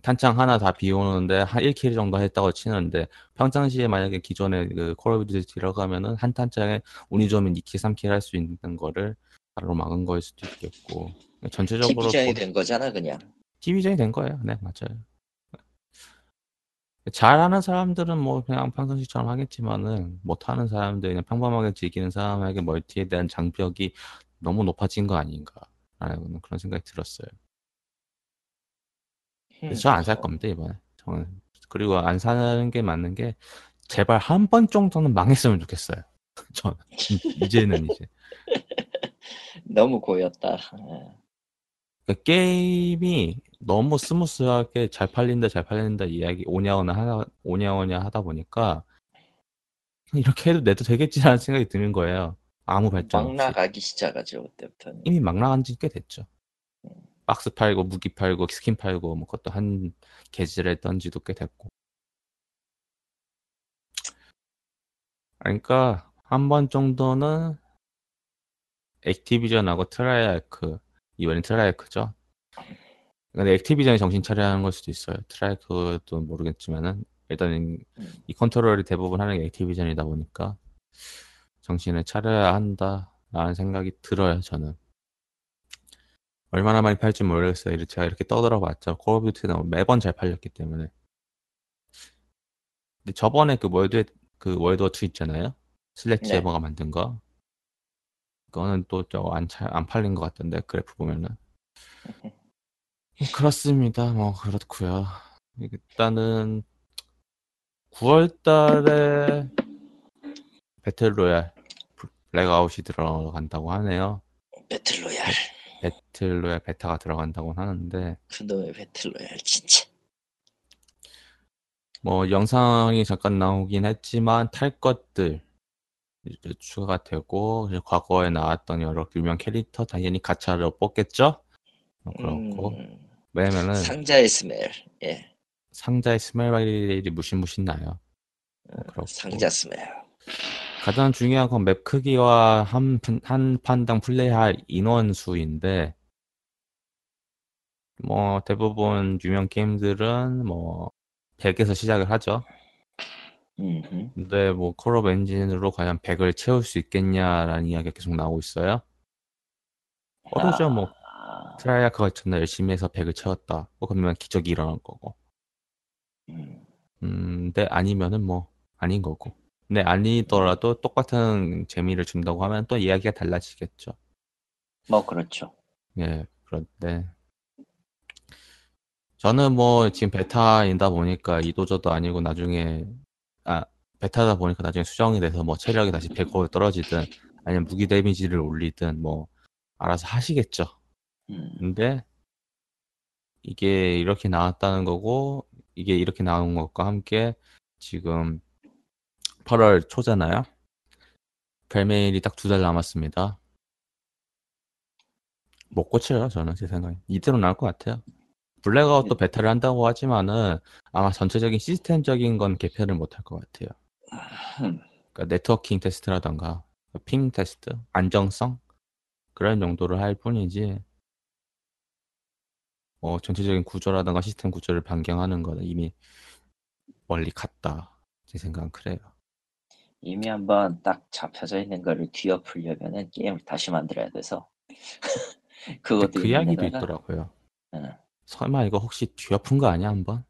탄창 하나 다 비우는데 한 일 킬 정도 했다고 치는데, 평상시에 만약에 기존에 그 콜 오브 듀티 들어가면은 한 탄창에 운이 좋으면 이 킬, 삼 킬 할 수 있는 거를 바로 막은 거일 수도 있겠고. 전체적으로 티비전이 된 거잖아, 그냥. 티비전이 된 거예요. 네, 맞아요. 잘하는 사람들은 뭐 그냥 평상시처럼 하겠지만은, 못하는 사람들, 그냥 평범하게 즐기는 사람에게 멀티에 대한 장벽이 너무 높아진 거 아닌가 라는 그런 생각이 들었어요. 저 안 살 겁니다, 이번에. 저는. 그리고 안 사는 게 맞는 게, 제발 한 번 정도는 망했으면 좋겠어요. 저는. 이제는 이제. 너무 고였다. 그러니까 게임이 너무 스무스하게 잘 팔린다, 잘 팔린다 이야기, 오냐오냐 하다, 오냐오냐 하다 보니까, 이렇게 해도 내도 되겠지라는 생각이 드는 거예요. 아무 발전 없이. 막 나가기 시작하죠, 그때부터는. 이미 막 나간 지 꽤 됐죠. 박스 팔고 무기 팔고 스킨 팔고 뭐 그것도 한 계절에 던지도 꽤 됐고. 그러니까 한 번 정도는 액티비전하고 트라이아크, 이번엔 트라이아크죠. 근데 액티비전이 정신 차려야 하는 걸 수도 있어요. 트라이아크도 모르겠지만은 일단 이 컨트롤이 대부분 하는 게 액티비전이다 보니까 정신을 차려야 한다라는 생각이 들어요, 저는. 얼마나 많이 팔지 모르겠어요. 제가 이렇게 떠들어 봤죠. 콜 오브 듀티는 매번 잘 팔렸기 때문에. 근데 저번에 그 월드, 그 월드워치 있잖아요. 슬랙 제버가 네. 만든 거. 그거는 또 안 안 팔린 것 같던데, 그래프 보면은. 그렇습니다. 뭐, 그렇고요. 일단은, 구월 달에 배틀로얄, 블랙아웃이 들어간다고 하네요. 배틀로얄. 배틀로얄 베타가 들어간다고 하는데, 그놈의 배틀로얄 진짜. 뭐 영상이 잠깐 나오긴 했지만 탈 것들 이제 추가가 되고, 이제 과거에 나왔던 여러 유명 캐릭터 당연히 가차로 뽑겠죠. 뭐 그렇고. 음... 왜냐면은 상자의 스멜. 예. 상자의 스멜이 무신무신 나요. 뭐 그렇고. 상자 스멜. 가장 중요한 건 맵 크기와 한, 한 판당 플레이할 인원수인데, 뭐 대부분 유명 게임들은 뭐 백에서 시작을 하죠. 근데 뭐 콜 오브 엔진으로 과연 백을 채울 수 있겠냐라는 이야기가 계속 나오고 있어요. 어려죠. 뭐 트라이아크가 전날 열심히 해서 백을 채웠다. 뭐 그러면 기적이 일어난 거고. 음, 근데 아니면은 뭐 아닌 거고. 네, 아니더라도 똑같은 재미를 준다고 하면 또 이야기가 달라지겠죠. 뭐 그렇죠. 예, 그런데 저는 뭐 지금 베타이다 보니까 이도저도 아니고 나중에 아 베타다 보니까 나중에 수정이 돼서 뭐 체력이 다시 백으로 떨어지든 아니면 무기 데미지를 올리든 뭐 알아서 하시겠죠. 근데 이게 이렇게 나왔다는 거고 이게 이렇게 나온 것과 함께 지금 팔월 초잖아요. 벨메일이 딱 두 달 남았습니다. 못 고쳐요, 저는 제 생각에. 이대로 나올 것 같아요. 블랙아웃도 베타를 한다고 하지만은 아마 전체적인 시스템적인 건 개편을 못 할 것 같아요. 그러니까 네트워킹 테스트라던가 핑 테스트, 안정성 그런 용도를 할 뿐이지 뭐 전체적인 구조라던가 시스템 구조를 변경하는 건 이미 멀리 갔다. 제 생각은 그래요. 이미 한번 딱 잡혀져 있는 거를 뒤엎으려면은 게임을 다시 만들어야 돼서 그것도 그 이야기도 데다가... 있더라고요. 응. 설마 이거 혹시 뒤엎은 거 아니야 한번?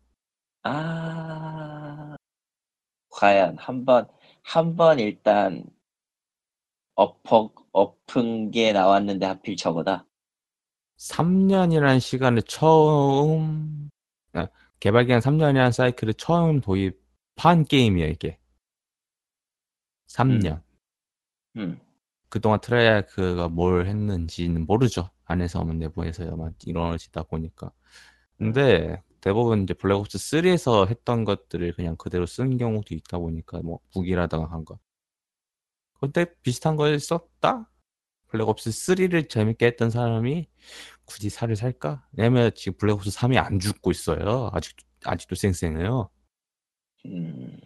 아 과연 한번 한번 일단 엎어 엎은 게 나왔는데 하필 저거다. 삼 년이란 시간을 처음 아, 개발 기간 삼 년이란 사이클을 처음 도입한 게임이야 이게. 삼 년. 음. 음. 그동안 트레이아크가 뭘 했는지는 모르죠. 안에서 하면 내부에서만 이루어지다 보니까. 근데 대부분 이제 블랙옵스 쓰리에서 했던 것들을 그냥 그대로 쓴 경우도 있다 보니까 뭐 무기라든가 한 거. 근데 비슷한 걸 썼다? 블랙옵스 쓰리를 재밌게 했던 사람이 굳이 사를 살까? 왜냐면 지금 블랙옵스 삼이 안 죽고 있어요. 아직, 아직도 쌩쌩해요. 음...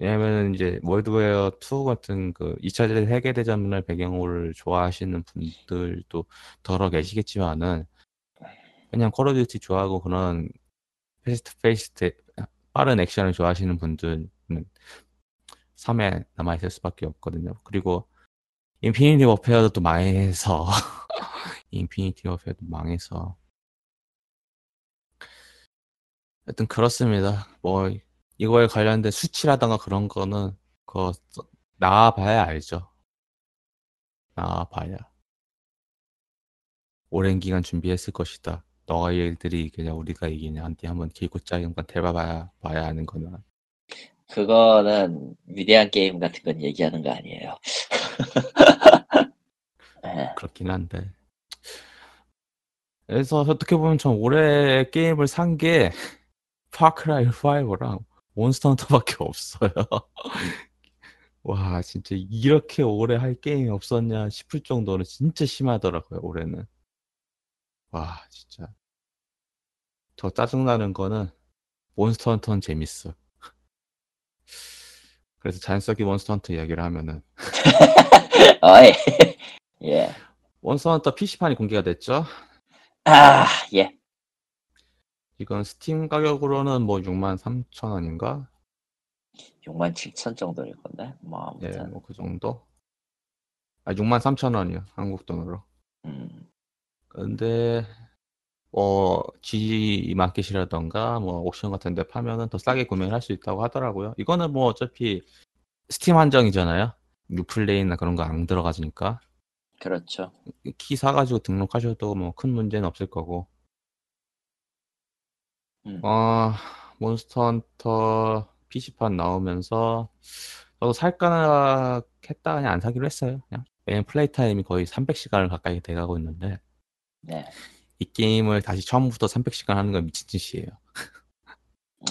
왜냐면 이제 월드웨어 투 같은 그 이 차 세계대전을 배경으로 좋아하시는 분들도 더러 계시겠지만은 그냥 콜 오브 듀티 좋아하고 그런 패스트 페이스트 빠른 액션을 좋아하시는 분들은 삼에 남아있을 수밖에 없거든요. 그리고 인피니티 워페어도 또 망해서 인피니티 워페어도 망해서 하여튼 그렇습니다. 뭐 이거에 관련된 수치라던가 그런 거는 그거 나와봐야 알죠. 나와봐야 오랜 기간 준비했을 것이다. 너가 얘들이 이기냐 우리가 이기냐 한테 한번 길고 짧은 건 대봐봐야 봐야 하는 거는 그거는 위대한 게임 같은 건 얘기하는 거 아니에요. 그렇긴 한데 그래서 어떻게 보면 전 올해 게임을 산 게 파크라이 파이브랑 몬스터 헌터밖에 없어요. 와 진짜 이렇게 오래 할 게임이 없었냐 싶을 정도로 진짜 심하더라고요 올해는. 와 진짜 더 짜증나는 거는 몬스터 헌터는 재밌어. 그래서 자연스럽게 몬스터 헌터 이야기를 하면은 어이 예 몬스터 헌터 피씨판이 공개가 됐죠? 아 예 이건 스팀 가격으로는 뭐 육만 삼천 원인가? 육만 칠천 정도일 건데? 뭐 아무튼 네, 뭐 그 정도? 아 육만 삼천 원이요 한국 돈으로. 음. 근데 뭐 G 마켓이라던가 뭐 옥션 같은 데 파면은 더 싸게 구매를 할 수 있다고 하더라고요. 이거는 뭐 어차피 스팀 한정이잖아요. 유플레이나 그런 거 안 들어가지니까. 그렇죠. 키 사가지고 등록하셔도 뭐 큰 문제는 없을 거고. 음. 어, 몬스터 헌터 피씨판 나오면서 저도 살까 했다가 그냥 안 사기로 했어요. 그냥. 왜냐면 플레이 타임이 거의 삼백 시간을 가까이 돼가고 있는데 네. 이 게임을 다시 처음부터 삼백 시간 하는 건 미친 짓이에요.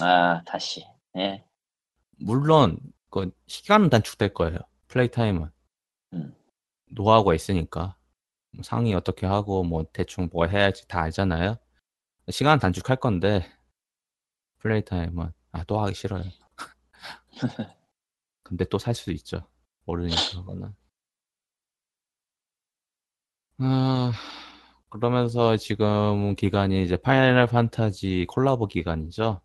아 다시 네. 물론 그 시간은 단축될 거예요. 플레이 타임은 음. 노하우가 있으니까 상의 어떻게 하고 뭐 대충 뭐 해야지 다 알잖아요. 시간 단축할 건데 플레이 타임은 아, 또 하기 싫어요. 근데 또 살 수도 있죠. 모르니까 그거는. 아, 그러면서 지금 기간이 이제 파이널 판타지 콜라보 기간이죠.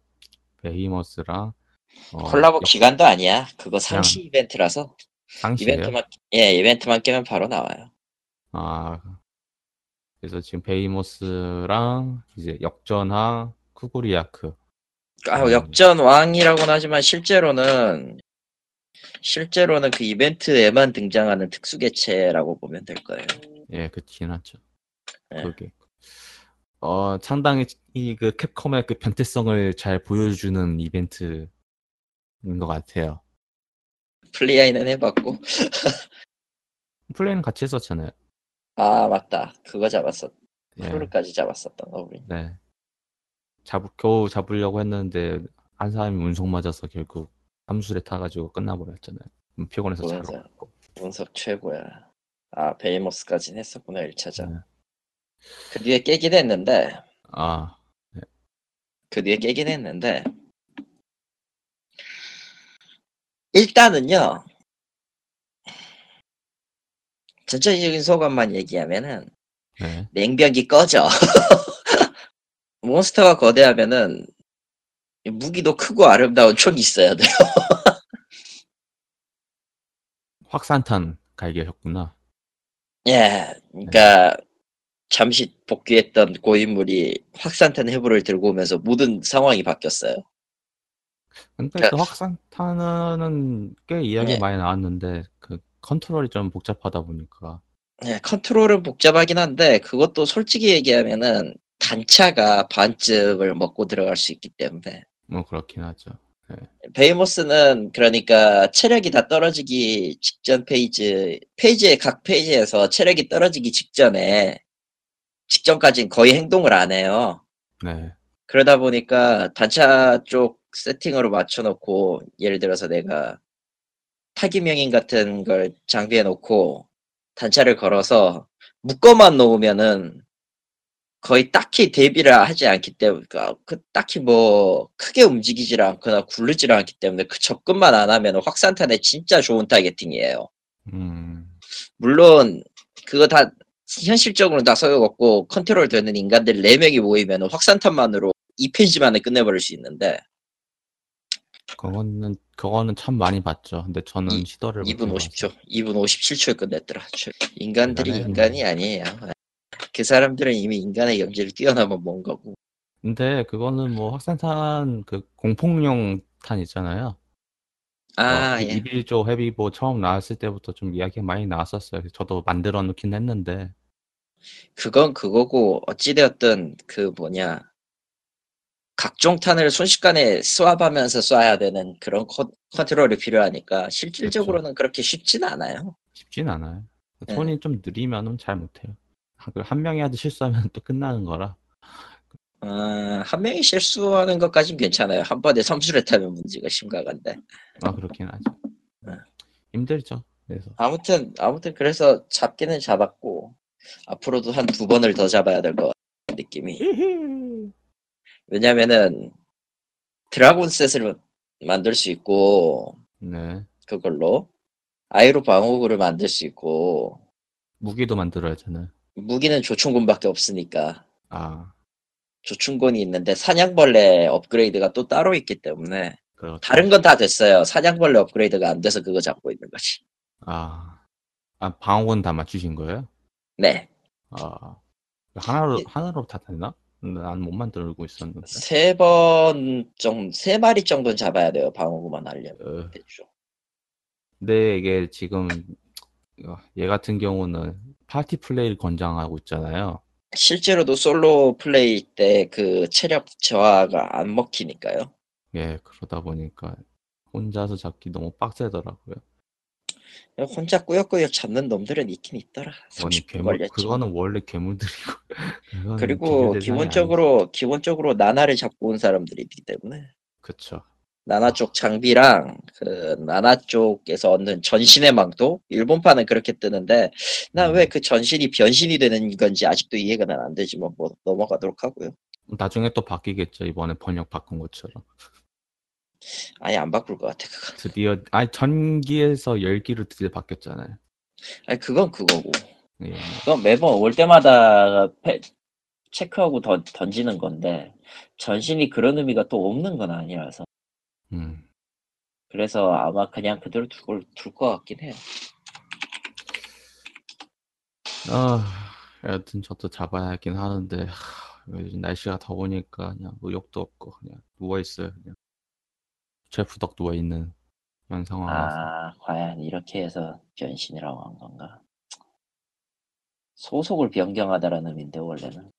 베이머스랑 어, 콜라보 역... 기간도 아니야. 그거 상시 그냥... 이벤트라서. 상시예요? 이벤트만 예, 이벤트만 깨면 바로 나와요. 아. 그래서 지금 베이모스랑 이제 역전왕 쿠구리아크. 아 역전왕이라고는 하지만 실제로는 실제로는 그 이벤트에만 등장하는 특수 개체라고 보면 될 거예요. 예, 그렇긴 하죠. 예. 그게 어, 상당히 이 그 캡콤의 그 변태성을 잘 보여주는 이벤트인 것 같아요. 플레이아이는 해봤고. 플레이는 같이 했었잖아요. 아, 맞다. 그거 잡았었. 예. 프로까지 잡았었던 거 우리. 네. 잡, 겨우 잡으려고 했는데 한 사람이 운석 맞아서 결국 함수에 타가지고 끝나버렸잖아요. 피곤해서 잘 먹고. 운석 최고야. 아, 베이모스까지는 했었구나, 일 차전. 네. 그 뒤에 깨긴 했는데. 아. 네. 그 뒤에 깨긴 했는데. 일단은요. 전체적인 소감만 얘기하면은 네. 냉벽이 꺼져. 몬스터가 거대하면은 무기도 크고 아름다운 총이 있어야 돼요. 확산탄 갈겨졌구나. 예, 그러니까 네. 잠시 복귀했던 고인물이 확산탄 해부를 들고 오면서 모든 상황이 바뀌었어요. 근데 그러니까, 그 확산탄은 꽤 이야기 예. 많이 나왔는데 그 컨트롤이 좀 복잡하다 보니까. 네, 컨트롤은 복잡하긴 한데 그것도 솔직히 얘기하면은 단차가 반쯤을 먹고 들어갈 수 있기 때문에. 뭐 그렇긴 하죠. 네. 베이모스는 그러니까 체력이 다 떨어지기 직전 페이지, 페이지의 각 페이지에서 체력이 떨어지기 직전에 직전까지는 거의 행동을 안 해요. 네. 그러다 보니까 단차 쪽 세팅으로 맞춰놓고 예를 들어서 내가 타기명인 같은 걸 장비해놓고 단차를 걸어서 묶어만 놓으면은 거의 딱히 대비를 하지 않기 때문에 그 딱히 뭐 크게 움직이질 않거나 굴르질 않기 때문에 그 접근만 안 하면 확산탄에 진짜 좋은 타겟팅이에요. 음. 물론 그거 다 현실적으로 다 소용없고 컨트롤 되는 인간들 네 명이 모이면 확산탄만으로 이 페이지만에 끝내버릴 수 있는데 그거는 그거는 참 많이 봤죠. 근데 저는 이, 시도를 이 분 오십 초, 이 분 오십칠 초에 끝냈더라. 인간들이 인간의... 인간이 아니에요. 그 사람들은 이미 인간의 경지를 뛰어넘은 뭔가고. 근데 그거는 뭐 확산탄 그 공폭용 탄 있잖아요. 아, 어, 예. 이빌조 헤비보 처음 나왔을 때부터 좀 이야기가 많이 나왔었어요. 저도 만들어 놓긴 했는데. 그건 그거고 어찌되었든 그 뭐냐. 각종 탄을 순식간에 스왑하면서 쏴야 되는 그런 컨, 컨트롤이 필요하니까 실질적으로는 그렇죠. 그렇게 쉽진 않아요. 쉽진 않아요. 손이 네. 좀 느리면 잘 못해요. 한 명이라도 실수하면 또 끝나는 거라. 어, 한 명이 실수하는 것까진 괜찮아요. 한 번에 섬수를 타면 문제가 심각한데. 아 그렇긴 하죠. 어. 힘들죠. 그래서. 아무튼 아무튼 그래서 잡기는 잡았고 앞으로도 한 두 번을 더 잡아야 될 것 같은 느낌이. 왜냐면은 드라곤 셋을 만들 수 있고 네. 그걸로 아이로 방어구를 만들 수 있고 무기도 만들어야잖아요. 무기는 조충곤밖에 없으니까 아. 조충곤이 있는데 사냥벌레 업그레이드가 또 따로 있기 때문에 그렇구나. 다른 건 다 됐어요. 사냥벌레 업그레이드가 안 돼서 그거 잡고 있는 거지. 아, 아 방어구는 다 맞추신 거예요? 네. 아 하나로 예. 하나로 다 됐나? 난 못 만들고 있었는데 세 번 정도, 세 마리 정도는 잡아야 돼요. 방어구만 하려면 대충. 근데 이게 지금 얘 같은 경우는 파티 플레이를 권장하고 있잖아요. 실제로도 솔로 플레이 때 그 체력 저하가 안 먹히니까요. 예, 그러다 보니까 혼자서 잡기 너무 빡세더라고요. 혼자 꾸역꾸역 잡는 놈들은 있긴 있더라. 삼십 분 걸렸지. 그거는 원래 괴물들이고. 그리고 기본적으로 아니지. 기본적으로 나나를 잡고 온 사람들이기 때문에. 그렇죠. 나나 쪽 아. 장비랑 그 나나 쪽에서 얻는 전신의 망도 일본판은 그렇게 뜨는데 난 왜 그 전신이 변신이 되는 건지 아직도 이해가 난 안 되지만 뭐 넘어가도록 하고요. 나중에 또 바뀌겠죠. 이번에 번역 바꾼 것처럼. 아예 안 바꿀 것 같아 그거. 드디어 아니 전기에서 열기로 드디어 바뀌었잖아요. 아니 그건 그거고. 예. 그건 매번 올 때마다 패, 체크하고 던, 던지는 건데 전신이 그런 의미가 또 없는 건 아니라서. 음. 그래서 아마 그냥 그대로 둘 것 같긴 해요. 아, 여튼 저도 잡아야 하긴 하는데 하, 요즘 날씨가 더우니까 그냥 의욕도 없고 그냥 누워 있어요 그냥. 셰프덕 누워있는 이런 상황에서 아 과연 이렇게 해서 변신이라고 한 건가. 소속을 변경하다라는 의미인데 원래는.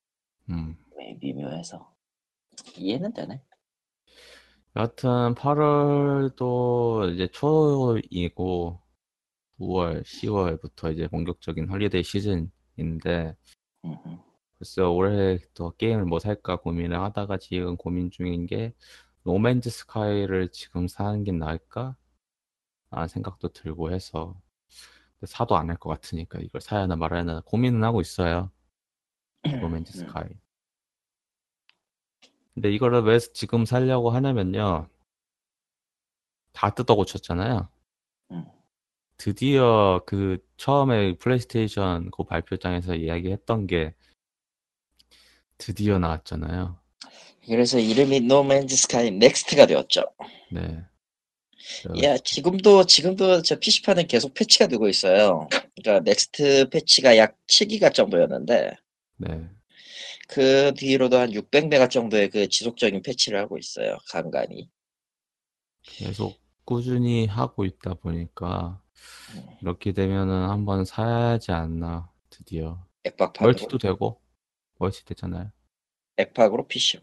음. 미묘해서 이해는 되네. 여하튼 팔월도 이제 초이고 구월, 시월부터 이제 본격적인 홀리데이 시즌인데 음흠. 글쎄요, 올해 또 게임을 뭐 살까 고민을 하다가 지금 고민 중인 게 노맨즈 스카이를 지금 사는 게 나을까? 아, 생각도 들고 해서 사도 안 할 것 같으니까 이걸 사야 하나 말아야 하나 고민은 하고 있어요. 노맨즈 스카이. 근데 이거를 왜 지금 살려고 하냐면요, 다 뜯어 고쳤잖아요. 드디어 그 처음에 플레이스테이션 그 발표장에서 이야기했던 게 드디어 나왔잖아요. 그래서 이름이 노맨즈 스카이 넥스트가 되었죠. 네. 야, 지금도 지금도 저 피씨판은 계속 패치가 되고 있어요. 그러니까 넥스트 패치가 약 칠 기가 정도였는데, 네, 그 뒤로도 한 육백 메가 정도의 그 지속적인 패치를 하고 있어요. 간간히 계속 꾸준히 하고 있다 보니까 이렇게 되면은 한번 사야지 않나. 드디어 액박판으로 멀티도 되고, 멀티 되잖아요. 액박으로 피씨로.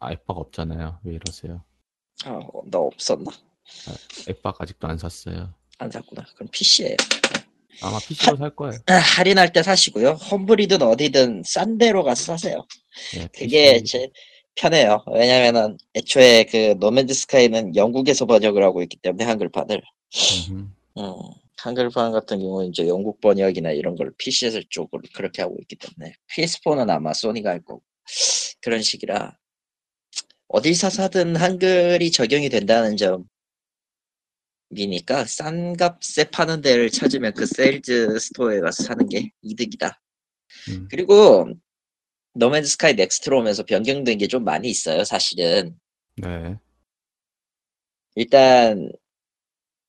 아, 액박 없잖아요. 왜 이러세요? 아, 나 없었나? 아, 액박 아직도 안 샀어요. 안 샀구나. 그럼 피씨예요. 아마 피씨로 하, 살 거예요. 할인할 때 사시고요. 홈브리든 어디든 싼 데로 가서 사세요. 네, 그게 제일 편해요. 왜냐면은 애초에 그 노맨즈 스카이는 영국에서 번역을 하고 있기 때문에 한글판을. 음, 한글판 같은 경우는 이제 영국 번역이나 이런 걸 피씨에서 쪽으로 그렇게 하고 있기 때문에 피에스사는 아마 소니가 할 거고 그런 식이라. 어디서 사든 한글이 적용이 된다는 점이니까 싼 값에 파는 데를 찾으면 그 세일즈 스토어에 가서 사는 게 이득이다. 음. 그리고 노맨즈 스카이 넥스트로 오면서 변경된 게 좀 많이 있어요, 사실은. 네. 일단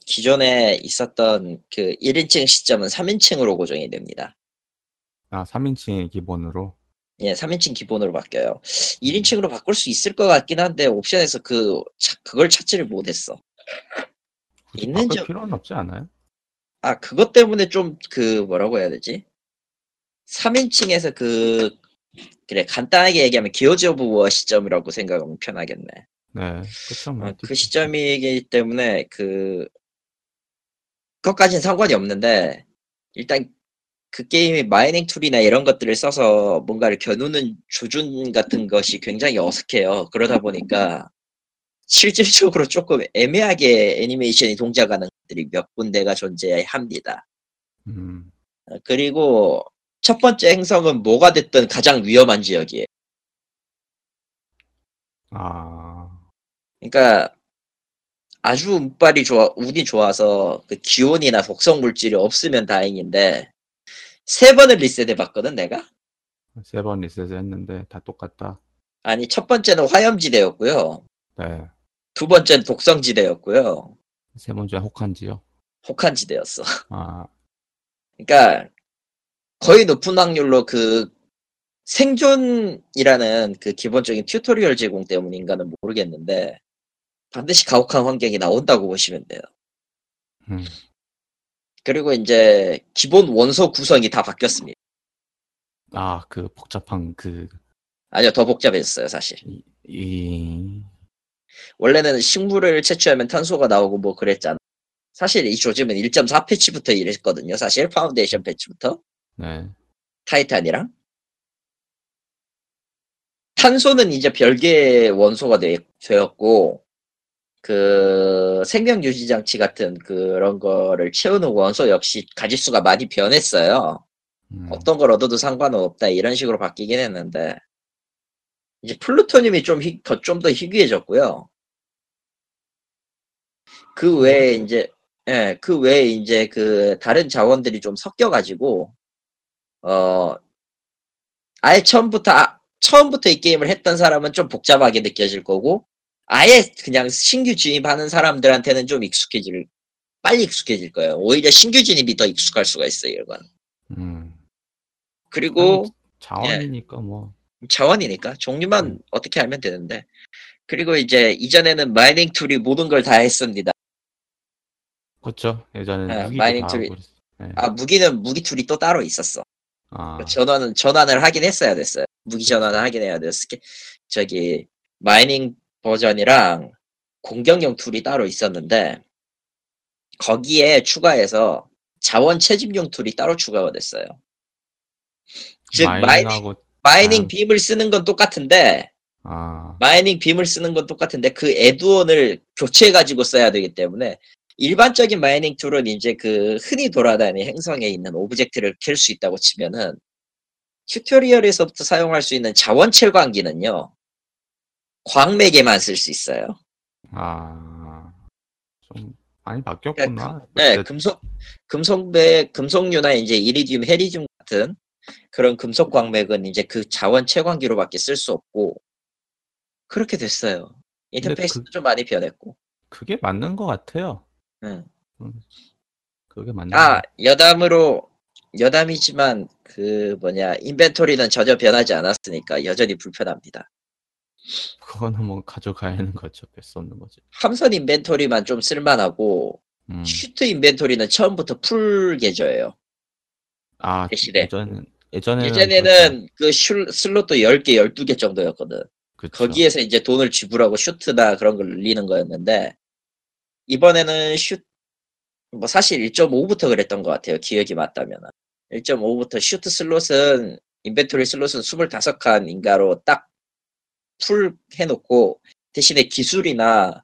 기존에 있었던 그 일 인칭 시점은 삼 인칭으로 고정이 됩니다. 아, 삼 인칭이 기본으로? 예, 삼 인칭 기본으로 바뀌어요. 일 인칭으로 바꿀 수 있을 것 같긴 한데 옵션에서 그 차, 그걸 찾지를 못했어. 있는 점 필요는 없지 않아요? 아, 그것 때문에 좀 그 뭐라고 해야 되지? 삼 인칭에서 그 그래 간단하게 얘기하면 기어즈 오브 워 시점이라고 생각하면 편하겠네. 네, 그렇죠. 어, 그 시점이기 때문에 그 그것까지는 상관이 없는데 일단. 그 게임의 마이닝 툴이나 이런 것들을 써서 뭔가를 겨누는 조준 같은 것이 굉장히 어색해요. 그러다 보니까 실질적으로 조금 애매하게 애니메이션이 동작하는 것들이 몇 군데가 존재합니다. 음. 그리고 첫 번째 행성은 뭐가 됐든 가장 위험한 지역이에요. 아. 그러니까 아주 운빨이 좋아, 운이 좋아서 그 기온이나 독성 물질이 없으면 다행인데. 세 번을 리셋해봤거든 내가? 세 번 리셋했는데 다 똑같다? 아니, 첫 번째는 화염지대였고요. 네. 두 번째는 독성지대였고요. 세 번째는 혹한지요? 혹한지대였어. 아. 그러니까 거의 높은 확률로 그 생존이라는 그 기본적인 튜토리얼 제공 때문인가는 모르겠는데 반드시 가혹한 환경이 나온다고 보시면 돼요. 음. 그리고 이제 기본 원소 구성이 다 바뀌었습니다. 아, 그 복잡한 그... 아니요, 더 복잡해졌어요, 사실. 이... 이... 원래는 식물을 채취하면 탄소가 나오고 뭐 그랬잖아. 사실 이 조짐은 일 점 사 패치부터 이랬거든요, 사실. 파운데이션 패치부터. 네. 타이탄이랑. 탄소는 이제 별개의 원소가 되, 되었고 그 생명 유지 장치 같은 그런 거를 채우는 원소 역시 가짓수가 많이 변했어요. 음. 어떤 걸 얻어도 상관은 없다 이런 식으로 바뀌긴 했는데 이제 플루토늄이 좀 더 좀 더 희귀해졌고요. 그 외에 이제 예, 그 외에 이제 그 다른 자원들이 좀 섞여 가지고 어 아예 처음부터 아, 처음부터 이 게임을 했던 사람은 좀 복잡하게 느껴질 거고 아예 그냥 신규 진입하는 사람들한테는 좀 익숙해질, 빨리 익숙해질 거예요. 오히려 신규 진입이 더 익숙할 수가 있어요, 이건. 음. 그리고. 자원이니까 예, 뭐. 자원이니까. 종류만 음. 어떻게 알면 되는데. 그리고 이제 이전에는 마이닝 툴이 모든 걸 다 했습니다. 그렇죠. 예전에는. 예, 마이닝 툴이. 예. 아, 무기는 무기 툴이 또 따로 있었어. 아. 전환은, 전환을 하긴 했어야 됐어요. 무기 전환을 하긴 해야 돼요. 스케, 저기, 마이닝 버전이랑 공격용 툴이 따로 있었는데, 거기에 추가해서 자원 채집용 툴이 따로 추가가 됐어요. 즉, 마이닝하고... 마이닝, 마이닝 아... 빔을 쓰는 건 똑같은데, 아... 마이닝 빔을 쓰는 건 똑같은데, 그 애드온을 교체해가지고 써야 되기 때문에, 일반적인 마이닝 툴은 이제 그 흔히 돌아다니는 행성에 있는 오브젝트를 캘 수 있다고 치면은, 튜토리얼에서부터 사용할 수 있는 자원 채광기는요, 광맥에만 쓸 수 있어요. 아, 좀 많이 바뀌었구나. 그러니까, 네, 금속, 금속배, 금속류나 이제 이리듐, 헤리듐 같은 그런 금속 광맥은 이제 그 자원 채광기로밖에 쓸 수 없고, 그렇게 됐어요. 인터페이스도 그, 좀 많이 변했고. 그게 맞는 것 같아요. 응. 그게 맞는 아, 것 같아요. 여담으로, 여담이지만, 그 뭐냐, 인벤토리는 전혀 변하지 않았으니까 여전히 불편합니다. 그거는 뭐 가져가야 하는 거죠. 뺄 수 없는 거지. 함선 인벤토리만 좀 쓸만하고, 음. 슈트 인벤토리는 처음부터 풀 계좌예요. 아, 예전에는, 예전에는, 예전에는 그 슐, 슬롯도 열 개, 열두 개 정도였거든. 그쵸. 거기에서 이제 돈을 지불하고 슈트나 그런 걸 늘리는 거였는데, 이번에는 슈트, 뭐 사실 일 점 오부터 그랬던 것 같아요. 기억이 맞다면. 일 점 오부터 슈트 슬롯은, 인벤토리 슬롯은 스물다섯 칸인가로 딱 풀 해놓고, 대신에 기술이나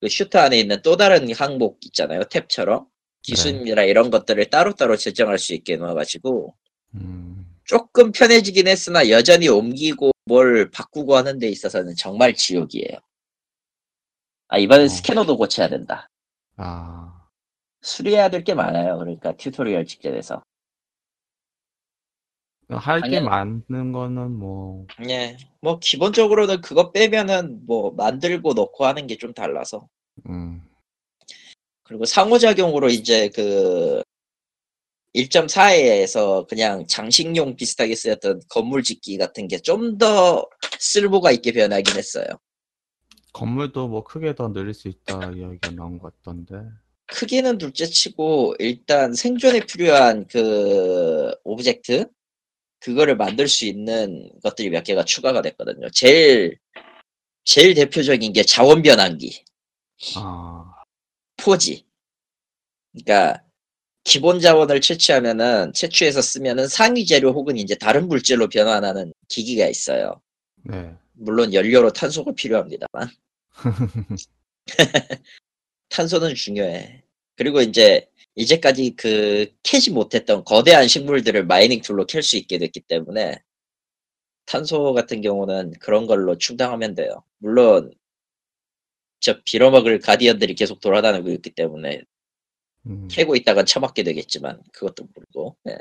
그 슈트 안에 있는 또 다른 항목 있잖아요. 탭처럼. 기술이나 네. 이런 것들을 따로따로 제정할 수 있게 놓아가지고, 음. 조금 편해지긴 했으나 여전히 옮기고 뭘 바꾸고 하는 데 있어서는 정말 지옥이에요. 아, 이번엔 어. 스캐너도 고쳐야 된다. 아. 수리해야 될 게 많아요. 그러니까 튜토리얼 직전에서. 할 게 많은 거는 뭐. 예. 뭐, 기본적으로는 그거 빼면은 뭐, 만들고 넣고 하는 게 좀 달라서. 음. 그리고 상호작용으로 이제 그 일 점 사에서 그냥 장식용 비슷하게 쓰였던 건물 짓기 같은 게 좀 더 쓸모가 있게 변하긴 했어요. 건물도 뭐 크게 더 늘릴 수 있다 이야기가 나온 것 같던데. 크기는 둘째 치고 일단 생존에 필요한 그 오브젝트? 그거를 만들 수 있는 것들이 몇 개가 추가가 됐거든요. 제일, 제일 대표적인 게 자원 변환기. 아... 포지. 그러니까 기본 자원을 채취하면은 채취해서 쓰면은 상위 재료 혹은 이제 다른 물질로 변환하는 기기가 있어요. 네. 물론 연료로 탄소가 필요합니다만. 탄소는 중요해. 그리고 이제 이제까지 그 캐지 못했던 거대한 식물들을 마이닝 툴로 캘 수 있게 됐기 때문에 탄소 같은 경우는 그런 걸로 충당하면 돼요. 물론 저 빌어먹을 가디언들이 계속 돌아다니고 있기 때문에 음. 캐고 있다간 처맞게 되겠지만 그것도 모르고. 네.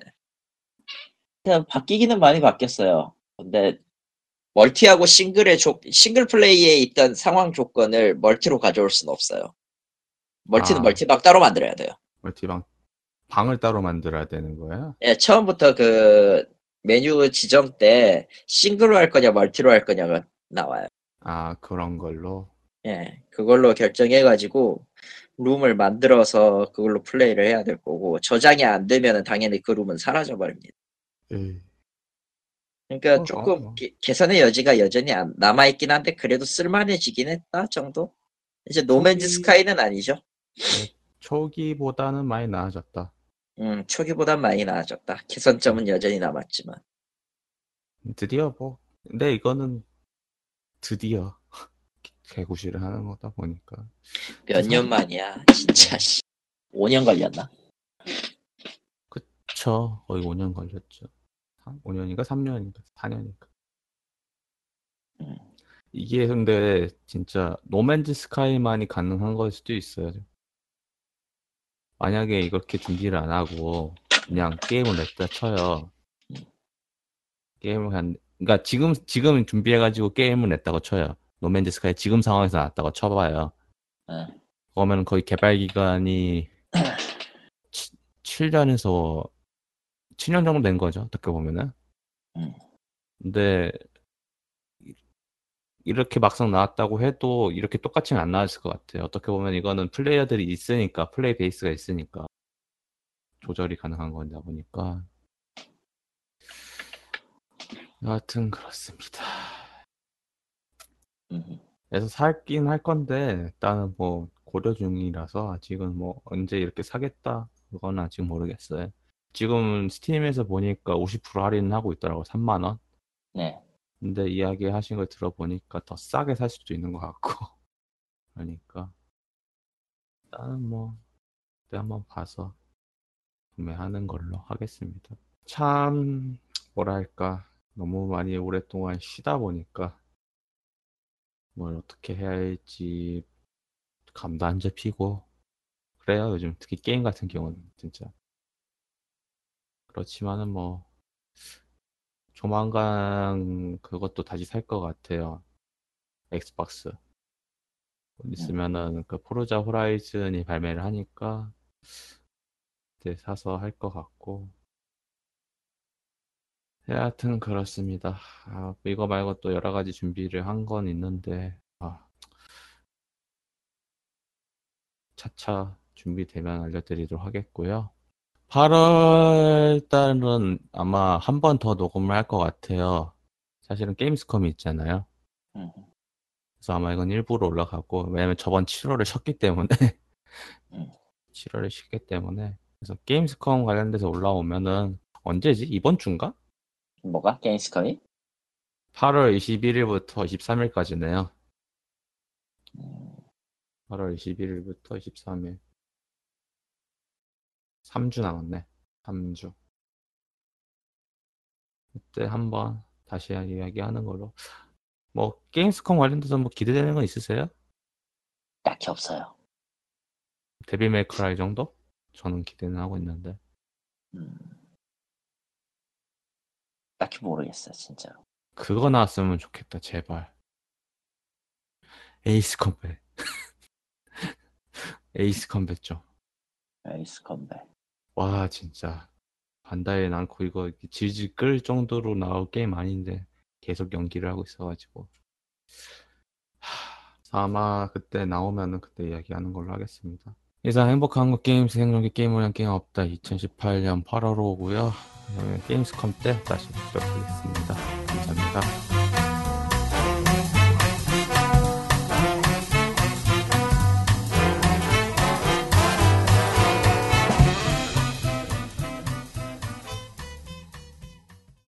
그냥 바뀌기는 많이 바뀌었어요. 근데 멀티하고 싱글의 조, 싱글 플레이에 있던 상황 조건을 멀티로 가져올 수는 없어요. 멀티는 아. 멀티방 따로 만들어야 돼요. 멀티방 방을 따로 만들어야 되는 거야? 예, 처음부터 그 메뉴 지정 때 싱글로 할 거냐 멀티로 할 거냐가 나와요. 아, 그런 걸로. 예, 그걸로 결정해가지고 룸을 만들어서 그걸로 플레이를 해야 될 거고, 저장이 안 되면은 당연히 그 룸은 사라져 버립니다. 음. 그러니까 어, 조금 어. 기, 개선의 여지가 여전히 안, 남아있긴 한데 그래도 쓸만해지긴 했다 정도? 이제 노맨즈 초기... 스카이는 아니죠. 네, 초기보다는 많이 나아졌다. 음, 초기보다는 많이 나아졌다. 개선점은 여전히 남았지만. 드디어 뭐 근데 이거는 드디어 개구시를 하는 거다 보니까 몇 년 만이야 진짜. 오 년 걸렸나? 그쵸, 거의 오 년 걸렸죠. 오 년인가 삼 년인가 사 년인가. 음. 이게 근데 진짜 노맨즈 스카이만이 가능한 걸 수도 있어요. 만약에 이렇게 준비를 안 하고 그냥 게임을 냈다 쳐요. 게임을 한, 그러니까 지금 지금 준비해가지고 게임을 냈다고 쳐요. 노맨즈 스카이 지금 상황에서 나왔다고 쳐봐요. 응. 그러면 거의 개발 기간이 칠 년에서 칠 년 정도 된 거죠. 어떻게 보면은. 응. 근데 이렇게 막상 나왔다고 해도 이렇게 똑같이는 안 나왔을 것 같아요. 어떻게 보면 이거는 플레이어들이 있으니까, 플레이 베이스가 있으니까 조절이 가능한 거다 보니까 여하튼 그렇습니다. 그래서 살긴 할 건데 일단은 뭐 고려 중이라서 아직은 뭐 언제 이렇게 사겠다 그건 아직 모르겠어요. 지금 스팀에서 보니까 오십 퍼센트 할인하고 있더라고. 삼만 원. 네. 근데 이야기 하신 걸 들어보니까 더 싸게 살 수도 있는 것 같고. 그러니까 일단은 뭐 그때 한번 봐서 구매하는 걸로 하겠습니다. 참 뭐랄까 너무 많이 오랫동안 쉬다 보니까 뭘 어떻게 해야 할지 감도 안 잡히고 그래요. 요즘 특히 게임 같은 경우는 진짜 그렇지만은 뭐 조만간 그것도 다시 살 것 같아요. 엑스박스 있으면은 그 포르자 호라이즌이 발매를 하니까 그때 사서 할 것 같고. 하여튼 그렇습니다. 아, 이거 말고 또 여러 가지 준비를 한 건 있는데 아, 차차 준비되면 알려드리도록 하겠고요. 팔월 달은 아마 한 번 더 녹음을 할 것 같아요. 사실은 게임스컴이 있잖아요. 그래서 아마 이건 일부러 올라가고, 왜냐면 저번 칠월에 쉬었기 때문에 칠월에 쉬기 때문에 그래서 게임스컴 관련돼서 올라오면은 언제지? 이번 주인가? 뭐가? 게임스컴이? 팔월 이십일일부터 이십삼일까지네요. 팔월 이십일일부터 이십삼일. 삼 주 남았네. 삼 주. 그때 한번 다시 이야기하는 걸로. 뭐 게임스컴 관련돼서 뭐 기대되는 건 있으세요? 딱히 없어요. 데빌 메이 크라이 정도? 저는 기대는 하고 있는데. 음. 딱히 모르겠어요, 진짜로. 그거 나왔으면 좋겠다, 제발. 에이스 컴뱃. 에이스 컴뱃 좀. 에이스 컴뱃. 와, 진짜. 반다이 남코 이거 질질 끌 정도로 나올 게임 아닌데 계속 연기를 하고 있어가지고. 하, 아마 그때 나오면은 그때 이야기하는 걸로 하겠습니다. 이상 행복한 것 게임 생존기 게임 모양 게임 없다 이천십팔년 팔월 오고요. 게임스컴 때 다시 뵙도록 하겠습니다. 감사합니다.